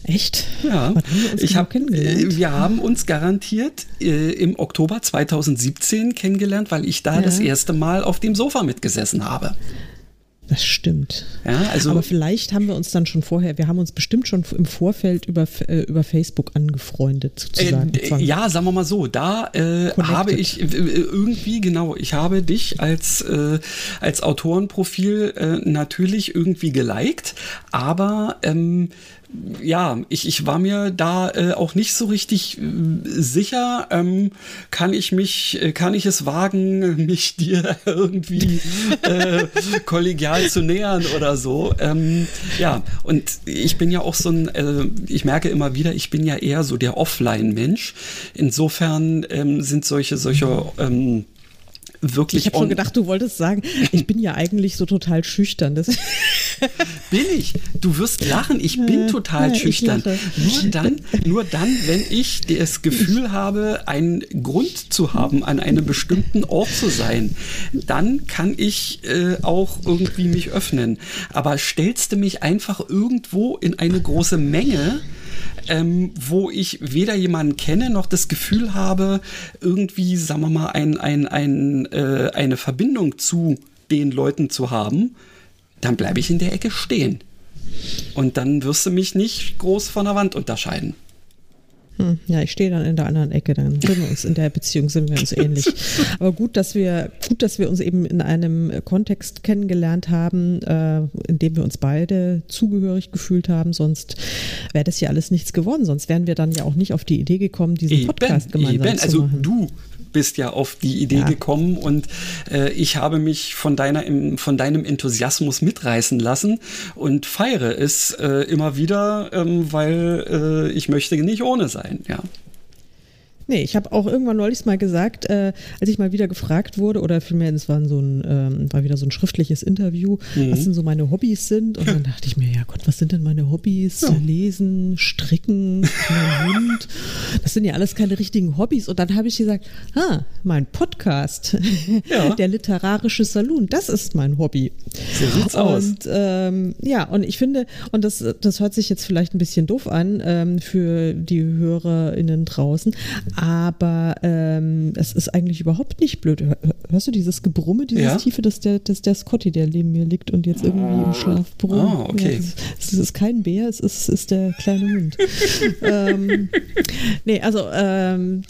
Echt? Ja. Wir haben uns garantiert im Oktober 2017 kennengelernt, weil ich da das erste Mal auf dem Sofa mitgesessen habe. Das stimmt. Ja, also aber vielleicht haben wir uns dann schon vorher, wir haben uns bestimmt schon im Vorfeld über Facebook angefreundet sozusagen. Ja, sagen wir mal so, da habe ich irgendwie, ich habe dich als Autorenprofil natürlich irgendwie geliked, aber ich war mir da auch nicht so richtig sicher, kann ich es wagen, mich dir irgendwie kollegial zu nähern oder so. Und ich bin ja auch so ein, ich merke immer wieder, ich bin ja eher so der Offline-Mensch. Insofern sind solche wirklich. Ich habe schon gedacht, du wolltest sagen, ich bin ja eigentlich so total schüchtern. Das bin ich. Du wirst lachen. Ich bin total schüchtern. Nur dann, wenn ich das Gefühl habe, einen Grund zu haben, an einem bestimmten Ort zu sein, dann kann ich auch irgendwie mich öffnen. Aber stellst du mich einfach irgendwo in eine große Menge, wo ich weder jemanden kenne, noch das Gefühl habe, irgendwie, sagen wir mal, eine Verbindung zu den Leuten zu haben, dann bleibe ich in der Ecke stehen. Und dann wirst du mich nicht groß von der Wand unterscheiden. Ja, ich stehe dann in der anderen Ecke, dann sind wir uns in der Beziehung ähnlich. Aber gut, dass wir uns eben in einem Kontext kennengelernt haben, in dem wir uns beide zugehörig gefühlt haben, sonst wäre das ja alles nichts geworden, sonst wären wir dann ja auch nicht auf die Idee gekommen, diesen Podcast gemeinsam zu machen. Du bist ja auf die Idee gekommen und ich habe mich von deinem Enthusiasmus mitreißen lassen und feiere es immer wieder, weil ich möchte nicht ohne sein, ja. Nee, ich habe auch irgendwann neulich mal gesagt, als ich mal wieder gefragt wurde, oder vielmehr, es war wieder so ein schriftliches Interview, was denn so meine Hobbys sind. Und dann dachte ich mir, ja Gott, was sind denn meine Hobbys? Ja. Lesen, Stricken, mein Hund. Das sind ja alles keine richtigen Hobbys. Und dann habe ich gesagt, mein Podcast, der literarische Saloon, das ist mein Hobby. So sieht's aus. Und und ich finde, und das hört sich jetzt vielleicht ein bisschen doof an für die HörerInnen draußen, aber es ist eigentlich überhaupt nicht blöd. Hörst du dieses Gebrumme, dieses Tiefe, dass der Scotty, der neben mir liegt und jetzt irgendwie im Schlaf brummt? Ah, okay. Es ist kein Bär, es ist der kleine Hund.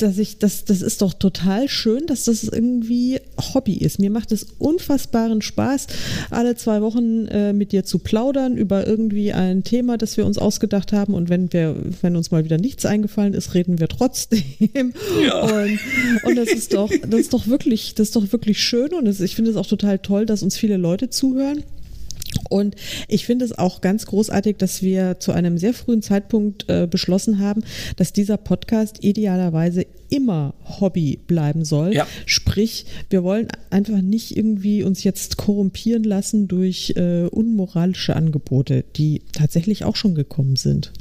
Das ist doch total schön, dass das irgendwie Hobby ist. Mir macht es unfassbaren Spaß, alle 2 Wochen mit dir zu plaudern über irgendwie ein Thema, das wir uns ausgedacht haben, und wenn uns mal wieder nichts eingefallen ist, reden wir trotzdem. Ja. Und das ist doch wirklich schön, und ich finde es auch total toll, dass uns viele Leute zuhören. Und ich finde es auch ganz großartig, dass wir zu einem sehr frühen Zeitpunkt beschlossen haben, dass dieser Podcast idealerweise immer Hobby bleiben soll. Ja. Sprich, wir wollen einfach nicht irgendwie uns jetzt korrumpieren lassen durch unmoralische Angebote, die tatsächlich auch schon gekommen sind.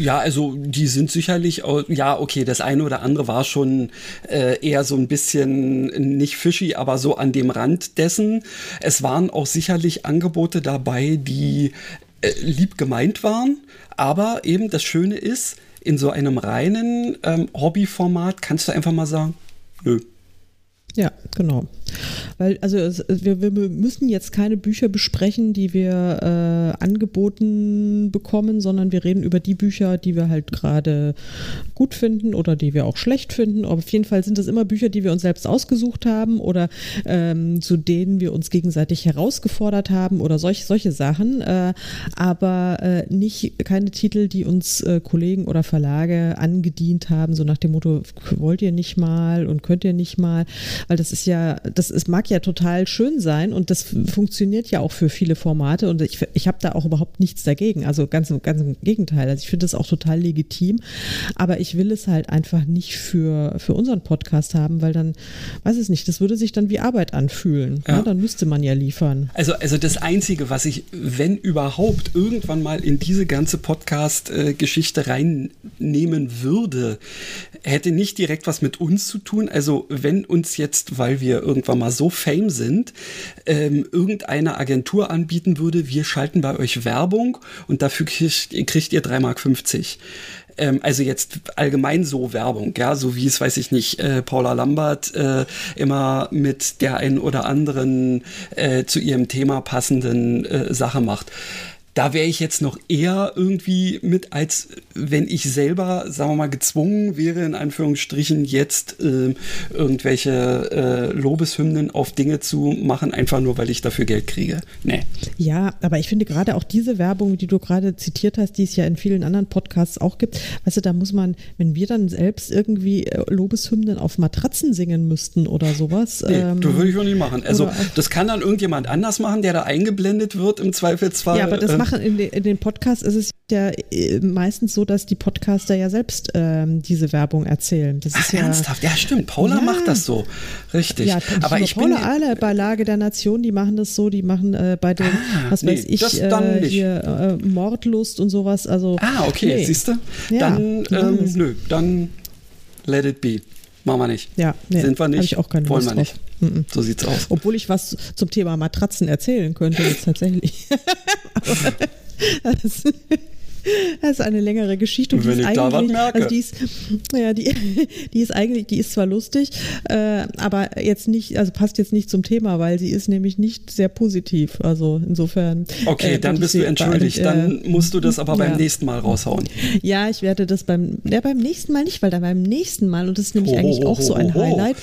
Ja, also die sind sicherlich, das eine oder andere war schon eher so ein bisschen nicht fishy, aber so an dem Rand dessen. Es waren auch sicherlich Angebote dabei, die lieb gemeint waren, aber eben das Schöne ist, in so einem reinen Hobbyformat kannst du einfach mal sagen, nö. Ja, genau. Weil wir müssen jetzt keine Bücher besprechen, die wir angeboten bekommen, sondern wir reden über die Bücher, die wir halt gerade gut finden oder die wir auch schlecht finden. Aber auf jeden Fall sind das immer Bücher, die wir uns selbst ausgesucht haben oder zu denen wir uns gegenseitig herausgefordert haben oder solche Sachen. Aber keine Titel, die uns Kollegen oder Verlage angedient haben, so nach dem Motto, wollt ihr nicht mal und könnt ihr nicht mal. Weil das mag ja total schön sein, und das funktioniert ja auch für viele Formate, und ich habe da auch überhaupt nichts dagegen, also ganz im Gegenteil, also ich finde das auch total legitim, aber ich will es halt einfach nicht für unseren Podcast haben, weil dann, weiß ich nicht, das würde sich dann wie Arbeit anfühlen, ja. Ne? Dann müsste man ja liefern. Also das Einzige, was ich, wenn überhaupt, irgendwann mal in diese ganze Podcast-Geschichte reinnehmen würde, hätte nicht direkt was mit uns zu tun, also wenn uns jetzt, weil wir irgendwann mal so Fame sind, irgendeiner Agentur anbieten würde, wir schalten bei euch Werbung und dafür kriegt ihr 3,50 Mark. Also jetzt allgemein so Werbung, ja, so wie es, weiß ich nicht, Paula Lambert immer mit der einen oder anderen zu ihrem Thema passenden Sache macht. Da wäre ich jetzt noch eher irgendwie mit, als wenn ich selber, sagen wir mal, gezwungen wäre, in Anführungsstrichen jetzt irgendwelche Lobeshymnen auf Dinge zu machen, einfach nur, weil ich dafür Geld kriege. Nee. Ja, aber ich finde gerade auch diese Werbung, die du gerade zitiert hast, die es ja in vielen anderen Podcasts auch gibt, weißt du, da muss man, wenn wir dann selbst irgendwie Lobeshymnen auf Matratzen singen müssten oder sowas. Nee, das würde ich auch nicht machen. Also das kann dann irgendjemand anders machen, der da eingeblendet wird im Zweifelsfall. Ja, aber das machen in den Podcasts, ist es ja meistens so, dass die Podcaster ja selbst diese Werbung erzählen. Das ist ja ernsthaft? Ja, stimmt. Paula macht das so. Richtig. Ja, aber ich Paula, alle bei Lage der Nation, die machen das so, die machen bei den, Mordlust und sowas. Also, okay, nee. Siehst du? Ja, dann let it be. Machen wir nicht. Ja, nee, sind wir nicht. Hab ich auch keine Wollen Lust wir drauf. Nicht. So sieht's aus. Obwohl ich was zum Thema Matratzen erzählen könnte, jetzt tatsächlich. Aber das ist eine längere Geschichte. Und wenn ich da was merke. Also die ist zwar lustig, aber jetzt nicht, also passt jetzt nicht zum Thema, weil sie ist nämlich nicht sehr positiv. Also insofern. Okay, dann bist du entschuldigt. Dann musst du das aber beim nächsten Mal raushauen. Ja, ich werde das beim nächsten Mal nicht, weil dann beim nächsten Mal, und das ist nämlich eigentlich auch so ein Highlight.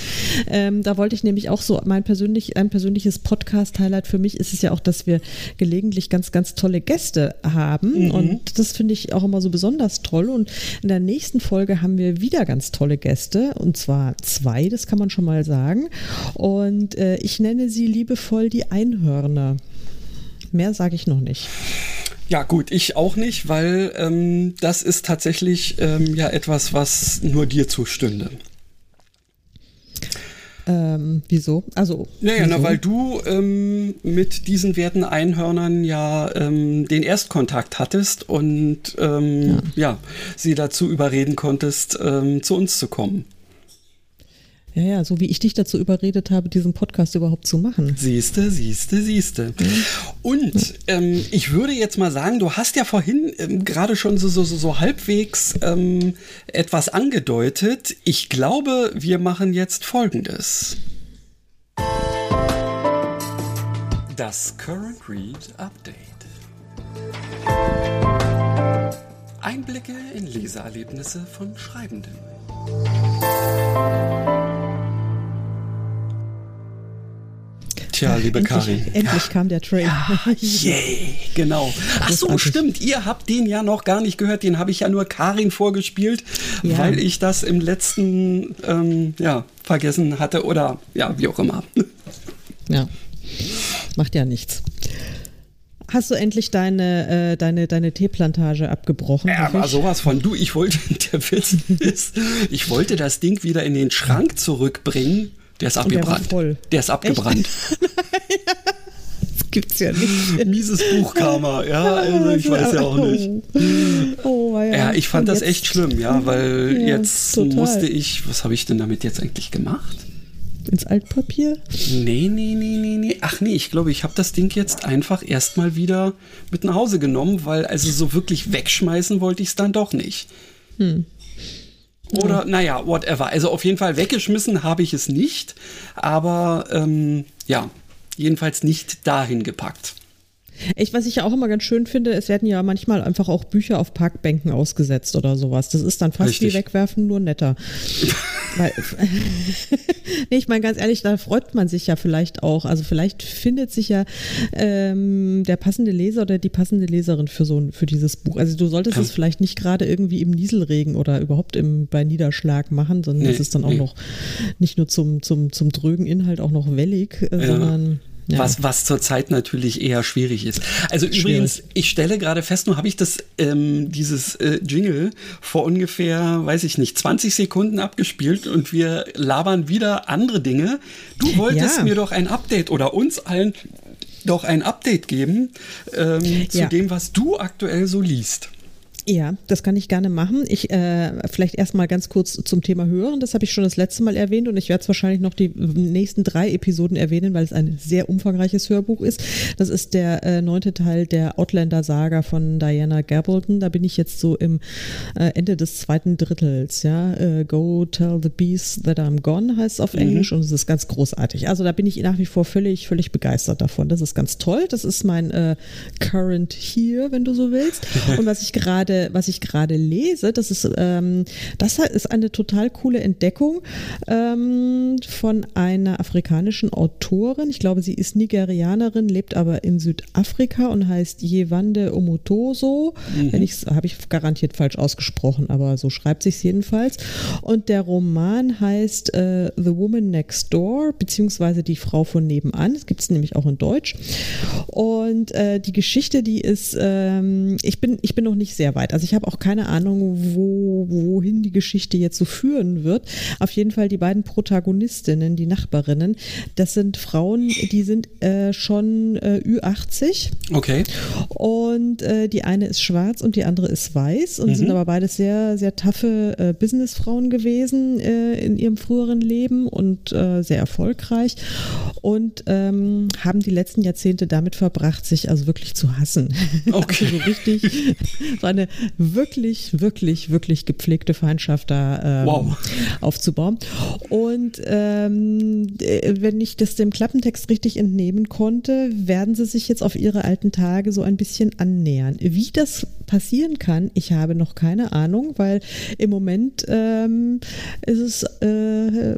Da wollte ich nämlich auch so ein persönliches Podcast-Highlight für mich ist es ja auch, dass wir gelegentlich ganz, ganz tolle Gäste haben. Mhm. Und das finde ich auch immer so besonders toll. Und in der nächsten Folge haben wir wieder ganz tolle Gäste. Und zwar 2, das kann man schon mal sagen. Und ich nenne sie liebevoll die Einhörner. Mehr sage ich noch nicht. Ja gut, ich auch nicht, weil das ist tatsächlich etwas, was nur dir zustünde. Wieso? Also. Naja, wieso? Weil du mit diesen werten Einhörnern ja den Erstkontakt hattest und sie dazu überreden konntest, zu uns zu kommen. Ja, so wie ich dich dazu überredet habe, diesen Podcast überhaupt zu machen. Siehste. Und ich würde jetzt mal sagen, du hast ja vorhin gerade schon so halbwegs etwas angedeutet. Ich glaube, wir machen jetzt Folgendes. Das Current Read Update. Einblicke in Leseerlebnisse von Schreibenden. Tja, liebe Karin. Endlich kam der Trailer. Ja, yay, genau. Ach so, stimmt. Ihr habt den ja noch gar nicht gehört. Den habe ich ja nur Karin vorgespielt, weil ich das im letzten, vergessen hatte oder wie auch immer. Ja, macht ja nichts. Hast du endlich deine Teeplantage abgebrochen? Ja, aber sowas von. Du, ich wollte das Ding wieder in den Schrank zurückbringen. Der ist abgebrannt. Der ist abgebrannt. Das gibt's ja nicht. Mieses Buchkarma, ich weiß ja auch nicht. Ja, ich fand das echt schlimm, weil jetzt musste ich, was habe ich denn damit jetzt eigentlich gemacht? Ins Altpapier? Nee. Ach nee, ich glaube, ich habe das Ding jetzt einfach erstmal wieder mit nach Hause genommen, weil also so wirklich wegschmeißen wollte ich es dann doch nicht. Oder, whatever. Also auf jeden Fall weggeschmissen habe ich es nicht, aber jedenfalls nicht dahin gepackt. Was ich ja auch immer ganz schön finde, es werden ja manchmal einfach auch Bücher auf Parkbänken ausgesetzt oder sowas. Das ist dann fast Richtig. Wie wegwerfen, nur netter. Weil, nee, ich meine ganz ehrlich, da freut man sich ja vielleicht auch. Also vielleicht findet sich ja der passende Leser oder die passende Leserin für dieses Buch. Also du solltest es vielleicht nicht gerade irgendwie im Nieselregen oder überhaupt bei Niederschlag machen, sondern es ist dann auch noch nicht nur zum drögen Inhalt auch noch wellig, sondern... Ja. Was zurzeit natürlich eher schwierig ist. Also übrigens, ich stelle gerade fest, nur habe ich das dieses Jingle vor ungefähr, 20 Sekunden abgespielt und wir labern wieder andere Dinge. Du wolltest mir doch ein Update oder uns allen doch ein Update geben zu dem, was du aktuell so liest. Ja, das kann ich gerne machen. Ich vielleicht erstmal ganz kurz zum Thema Hören. Das habe ich schon das letzte Mal erwähnt und ich werde es wahrscheinlich noch die nächsten 3 Episoden erwähnen, weil es ein sehr umfangreiches Hörbuch ist. Das ist der 9. Teil der Outlander-Saga von Diana Gabaldon. Da bin ich jetzt so im Ende des 2. Drittels. Ja, Go Tell the Bees That I'm Gone heißt es auf Englisch und es ist ganz großartig. Also da bin ich nach wie vor völlig begeistert davon. Das ist ganz toll. Das ist mein Current Here, wenn du so willst. Und was ich gerade lese, das ist eine total coole Entdeckung von einer afrikanischen Autorin. Ich glaube, sie ist Nigerianerin, lebt aber in Südafrika und heißt Yewande Omotoso. Habe ich garantiert falsch ausgesprochen, aber so schreibt sich es jedenfalls. Und der Roman heißt The Woman Next Door, beziehungsweise Die Frau von nebenan. Das gibt es nämlich auch in Deutsch. Und die Geschichte, die ist, ich bin noch nicht sehr weit. Also ich habe auch keine Ahnung, wohin die Geschichte jetzt so führen wird. Auf jeden Fall die beiden Protagonistinnen, die Nachbarinnen, das sind Frauen, die sind schon Ü80. Okay. Und die eine ist schwarz und die andere ist weiß und sind aber beides sehr, sehr taffe Businessfrauen gewesen in ihrem früheren Leben und sehr erfolgreich und haben die letzten Jahrzehnte damit verbracht, sich also wirklich zu hassen. Okay. Also so richtig. So eine wirklich gepflegte Feindschaft da aufzubauen. Und wenn ich das dem Klappentext richtig entnehmen konnte, werden sie sich jetzt auf ihre alten Tage so ein bisschen annähern. Wie das passieren kann, ich habe noch keine Ahnung, weil im Moment ist es,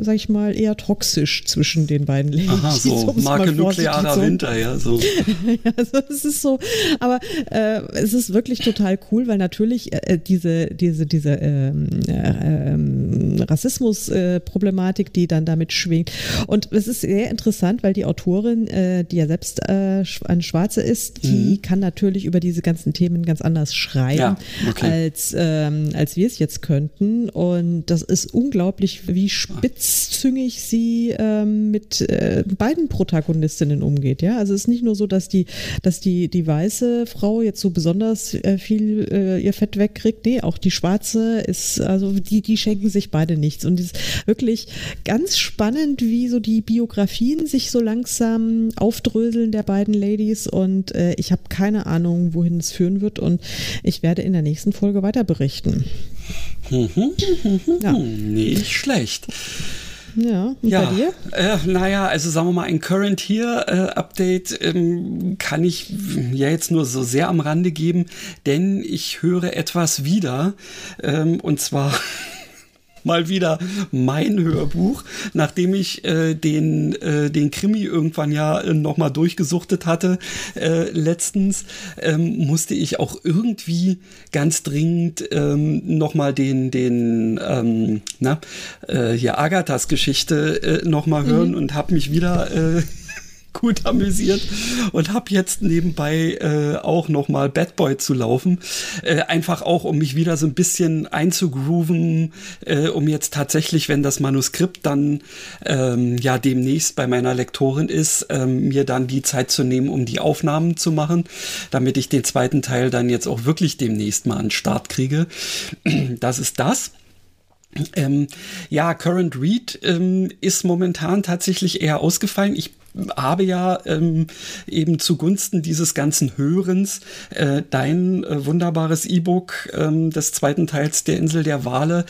sag ich mal, eher toxisch zwischen den beiden Leben. Aha, so Marke nuklearer Winter, ja. So. Ja, also es ist so, aber es ist wirklich total cool, weil natürlich diese Rassismus-Problematik, die dann damit schwingt. Und es ist sehr interessant, weil die Autorin, die ja selbst eine Schwarze ist, die kann natürlich über diese ganzen Themen ganz anders schreiben, als wir es jetzt könnten. Und das ist unglaublich, wie spitzzüngig sie mit beiden Protagonistinnen umgeht. Ja? Also es ist nicht nur so, dass die weiße Frau jetzt so besonders viel ihr Fett wegkriegt. Nee, auch die schwarze ist, also die schenken sich beide nichts. Und es ist wirklich ganz spannend, wie so die Biografien sich so langsam aufdröseln der beiden Ladies. Und ich habe keine Ahnung, wohin es führen wird. Und ich werde in der nächsten Folge weiter berichten. Ja. Nicht schlecht. Ja, und bei dir? Naja, also sagen wir mal, ein Current Here-Update kann ich ja jetzt nur so sehr am Rande geben, denn ich höre etwas wieder, und zwar mal wieder mein Hörbuch, nachdem ich den Krimi irgendwann ja nochmal durchgesuchtet hatte letztens, musste ich auch irgendwie ganz dringend nochmal hier Agathas Geschichte nochmal hören und habe mich wieder gut amüsiert und habe jetzt nebenbei auch nochmal Bad Boy zu laufen. Einfach auch, um mich wieder so ein bisschen einzugrooven, um jetzt tatsächlich, wenn das Manuskript dann demnächst bei meiner Lektorin ist, mir dann die Zeit zu nehmen, um die Aufnahmen zu machen, damit ich den zweiten Teil dann jetzt auch wirklich demnächst mal an den Start kriege. Das ist das. Current Read ist momentan tatsächlich eher ausgefallen. Ich habe ja eben zugunsten dieses ganzen Hörens dein wunderbares E-Book des zweiten Teils der Insel der Wale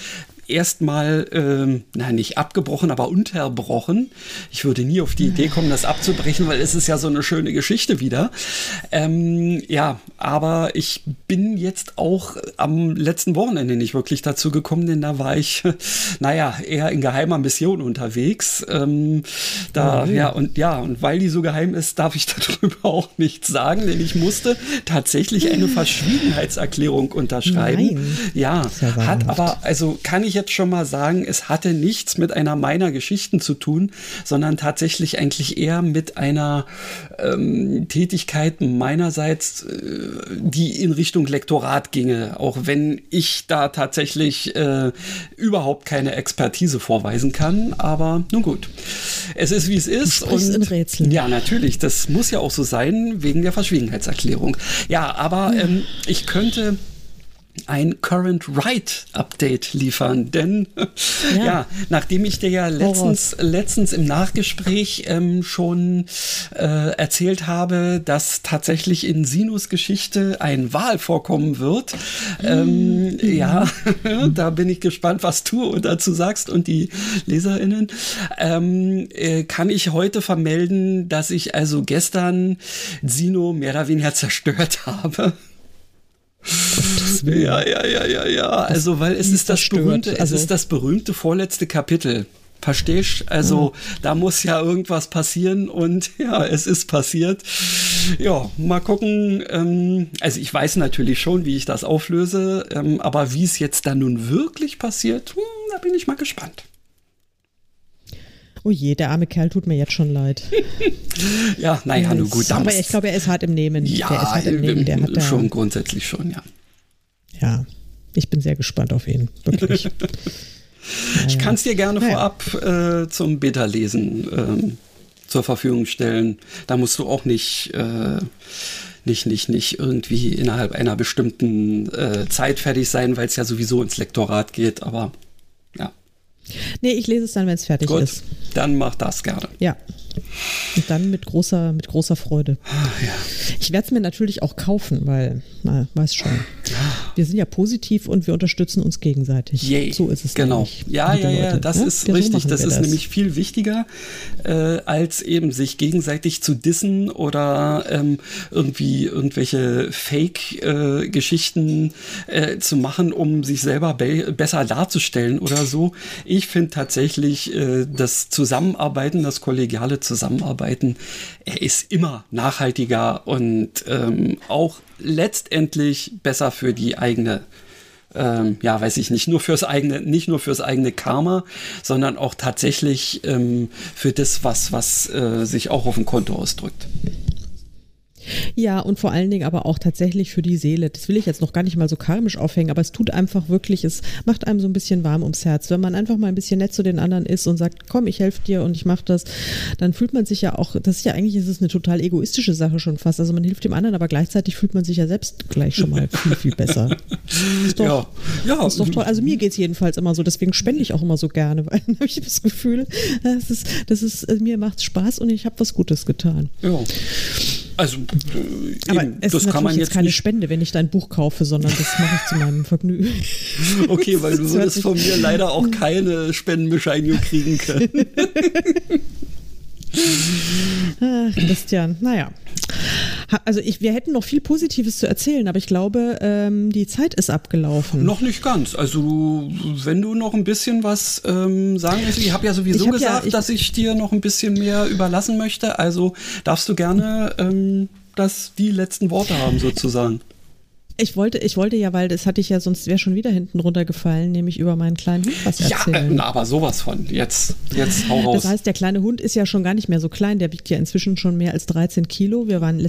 erstmal, nicht abgebrochen, aber unterbrochen. Ich würde nie auf die Idee kommen, das abzubrechen, weil es ist ja so eine schöne Geschichte wieder. Aber ich bin jetzt auch am letzten Wochenende nicht wirklich dazu gekommen, denn da war ich, eher in geheimer Mission unterwegs. Und weil die so geheim ist, darf ich darüber auch nichts sagen, denn ich musste tatsächlich eine Verschwiegenheitserklärung unterschreiben. Nein. Ja, hat aber, also kann ich jetzt schon mal sagen, es hatte nichts mit einer meiner Geschichten zu tun, sondern tatsächlich eigentlich eher mit einer Tätigkeit meinerseits, die in Richtung Lektorat ginge, auch wenn ich da tatsächlich überhaupt keine Expertise vorweisen kann, aber nun gut, es ist wie es ist. Du sprichst in Rätseln. Ja, natürlich, das muss ja auch so sein, wegen der Verschwiegenheitserklärung. Ja, aber ich könnte ein Current Ride Update liefern, denn ja, nachdem ich dir ja letztens im Nachgespräch schon erzählt habe, dass tatsächlich in Sinus Geschichte ein Wal vorkommen wird, da bin ich gespannt, was du dazu sagst und die LeserInnen, kann ich heute vermelden, dass ich also gestern Sino mehr oder weniger zerstört habe. Ja. Also, weil es ist das berühmte vorletzte Kapitel. Verstehst? Also, da muss ja irgendwas passieren und ja, es ist passiert. Ja, mal gucken. Also, ich weiß natürlich schon, wie ich das auflöse, aber wie es jetzt dann nun wirklich passiert, da bin ich mal gespannt. Oh je, der arme Kerl tut mir jetzt schon leid. Ja, naja, nur gut. Aber ich glaube, er ist hart im Nehmen. Ja, der ist hart im Nehmen. Der hat schon grundsätzlich schon, ja. Ja, ich bin sehr gespannt auf ihn, wirklich. Ich kann es dir gerne vorab zum Beta-Lesen zur Verfügung stellen. Da musst du auch nicht irgendwie innerhalb einer bestimmten Zeit fertig sein, weil es ja sowieso ins Lektorat geht, aber ja. Nee, ich lese es dann, wenn es fertig ist. Dann mach das gerne. Ja. Und dann mit großer Freude. Ach, ja. Ich werde es mir natürlich auch kaufen, weil, weiß schon. Wir sind ja positiv und wir unterstützen uns gegenseitig. Yay. So ist es nämlich. Genau. Ja, das ist richtig. So das ist nämlich viel wichtiger, als eben sich gegenseitig zu dissen oder irgendwie irgendwelche Fake-Geschichten zu machen, um sich selber besser darzustellen oder so. Ich finde tatsächlich das Zusammenarbeiten, das kollegiale Zusammenarbeiten, er ist immer nachhaltiger und auch letztendlich besser für die eigene, nicht nur fürs eigene Karma, sondern auch tatsächlich für das, was sich auch auf dem Konto ausdrückt. Ja, und vor allen Dingen aber auch tatsächlich für die Seele. Das will ich jetzt noch gar nicht mal so karmisch aufhängen, aber es tut einfach wirklich, es macht einem so ein bisschen warm ums Herz. Wenn man einfach mal ein bisschen nett zu den anderen ist und sagt, komm, ich helfe dir und ich mache das, dann fühlt man sich ja auch, ist es eine total egoistische Sache schon fast. Also man hilft dem anderen, aber gleichzeitig fühlt man sich ja selbst gleich schon mal viel, viel besser. Ist doch toll. Also mir geht es jedenfalls immer so, deswegen spende ich auch immer so gerne, weil dann habe ich das Gefühl, mir macht es Spaß und ich habe was Gutes getan. Ja. Also, aber es ist natürlich jetzt keine Spende, wenn ich dein Buch kaufe, sondern das mache ich zu meinem Vergnügen. Okay, weil du würdest von mir leider auch keine Spendenbescheinigung kriegen können. Ach, Christian, naja. Also wir hätten noch viel Positives zu erzählen, aber ich glaube, die Zeit ist abgelaufen. Noch nicht ganz. Also wenn du noch ein bisschen was sagen willst, ich habe ja sowieso dass ich dir noch ein bisschen mehr überlassen möchte. Also darfst du gerne die letzten Worte haben sozusagen. Ich wollte ja, weil das hatte ich ja, sonst wäre schon wieder hinten runtergefallen, nämlich über meinen kleinen Hund was erzählen. Ja, aber sowas von. Jetzt hau raus. Das heißt, der kleine Hund ist ja schon gar nicht mehr so klein. Der wiegt ja inzwischen schon mehr als 13 Kilo. Wir waren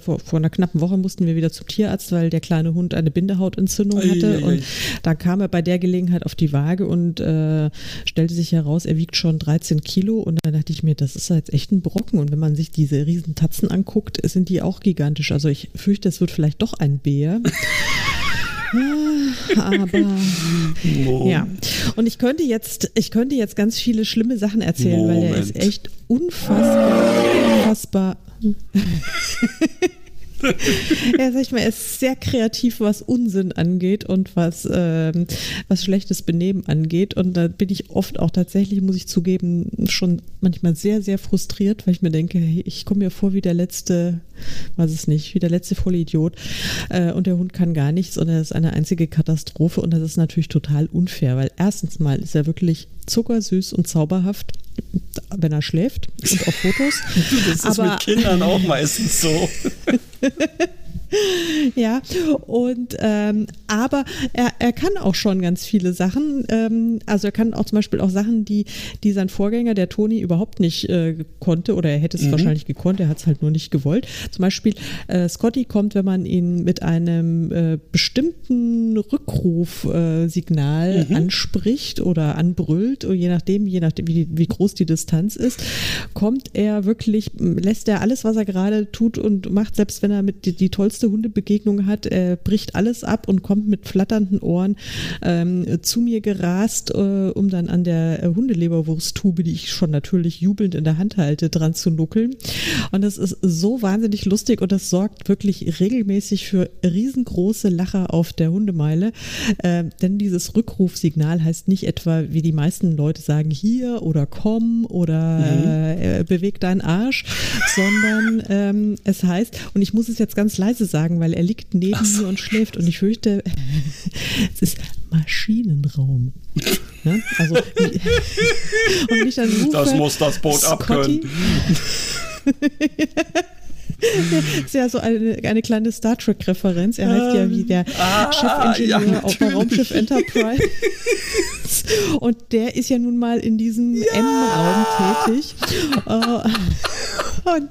vor einer knappen Woche mussten wir wieder zum Tierarzt, weil der kleine Hund eine Bindehautentzündung hatte. Und da kam er bei der Gelegenheit auf die Waage und stellte sich heraus, er wiegt schon 13 Kilo. Und dann dachte ich mir, das ist jetzt echt ein Brocken. Und wenn man sich diese riesen Tatzen anguckt, sind die auch gigantisch. Also ich fürchte, es wird vielleicht doch ein Bär. Und ich könnte jetzt ganz viele schlimme Sachen erzählen, weil er ist echt unfassbar. Ja, sag ich mal, er ist sehr kreativ, was Unsinn angeht und was schlechtes Benehmen angeht. Und da bin ich oft auch tatsächlich, muss ich zugeben, schon manchmal sehr, sehr frustriert, weil ich mir denke, hey, ich komme mir vor wie der letzte, Vollidiot. Und der Hund kann gar nichts und er ist eine einzige Katastrophe. Und das ist natürlich total unfair, weil erstens mal ist er wirklich zuckersüß und zauberhaft, wenn er schläft und auf Fotos. Das ist mit Kindern auch meistens so. Ja, und aber er kann auch schon ganz viele Sachen, also er kann auch zum Beispiel auch Sachen, die sein Vorgänger, der Toni, überhaupt nicht konnte, oder er hätte es wahrscheinlich gekonnt, er hat es halt nur nicht gewollt. Zum Beispiel Scotty kommt, wenn man ihn mit einem bestimmten Rückrufsignal anspricht oder anbrüllt, oder je nachdem wie groß die Distanz ist, kommt er wirklich, lässt er alles, was er gerade tut und macht, selbst wenn er die tollste Hundebegegnung hat, bricht alles ab und kommt Arm, mit flatternden Ohren zu mir gerast, um dann an der Hundeleberwursttube, die ich schon natürlich jubelnd in der Hand halte, dran zu nuckeln. Und das ist so wahnsinnig lustig und das sorgt wirklich regelmäßig für riesengroße Lacher auf der Hundemeile, denn dieses Rückrufsignal heißt nicht etwa, wie die meisten Leute sagen, hier oder komm oder beweg deinen Arsch, sondern es heißt, und ich muss es jetzt ganz leise sagen, weil er liegt neben mir und schläft und ich fürchte, es ist Maschinenraum. Ja? Also, und ich dann rufe, das muss das Boot Scotty abkönnen. Ist ja so eine kleine Star Trek-Referenz. Er heißt ja wie der Chefingenieur auf dem Raumschiff Enterprise. Und der ist ja nun mal in diesem M-Raum tätig. Und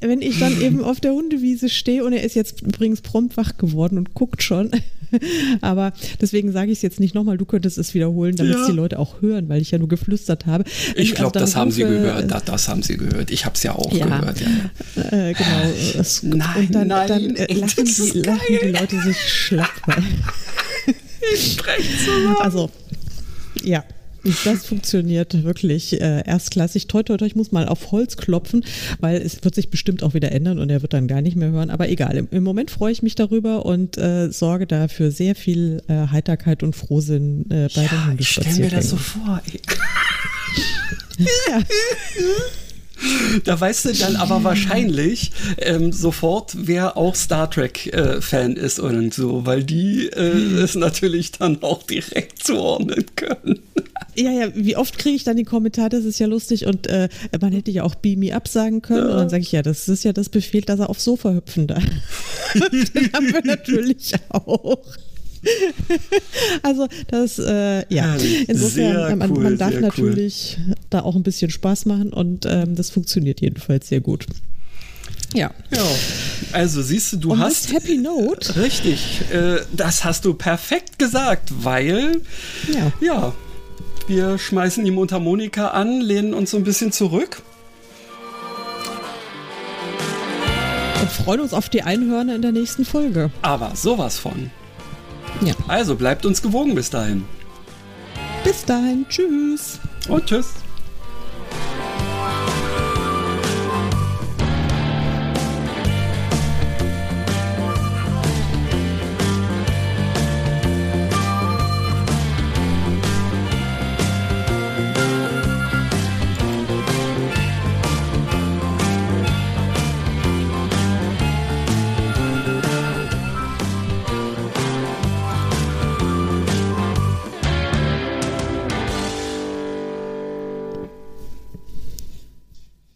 wenn ich dann eben auf der Hundewiese stehe und er ist jetzt übrigens prompt wach geworden und guckt schon, aber deswegen sage ich es jetzt nicht nochmal, du könntest es wiederholen, damit es die Leute auch hören, weil ich ja nur geflüstert habe. Ich glaube, das haben sie gehört, das haben sie gehört. Ich habe es ja auch gehört. Ja. Genau. Und dann lachen die Leute sich schlapp. Ich spreche zusammen. Also, ja. Das funktioniert wirklich erstklassig. Toi, toi, toi, ich muss mal auf Holz klopfen, weil es wird sich bestimmt auch wieder ändern und er wird dann gar nicht mehr hören. Aber egal, im Moment freue ich mich darüber und sorge dafür sehr viel Heiterkeit und Frohsinn bei den Hundespaziergängen. Ich stelle mir das so vor. Ja. Da weißt du dann aber wahrscheinlich sofort, wer auch Star Trek-Fan ist und so, weil die es natürlich dann auch direkt zuordnen können. Ja, wie oft kriege ich dann den Kommentar, das ist ja lustig und man hätte ja auch Beam Me Up sagen können und dann sage ich, ja, das ist ja das Befehl, dass er aufs Sofa hüpfen darf. Den haben wir natürlich auch. Also das, insofern, man darf natürlich da auch ein bisschen Spaß machen und das funktioniert jedenfalls sehr gut. Ja. Also siehst du, und hast Happy Note. Richtig, das hast du perfekt gesagt, weil wir schmeißen die Mundharmonika an, lehnen uns so ein bisschen zurück. Und freuen uns auf die Einhörner in der nächsten Folge. Aber sowas von. Ja. Also bleibt uns gewogen bis dahin. Bis dahin, tschüss. Und tschüss.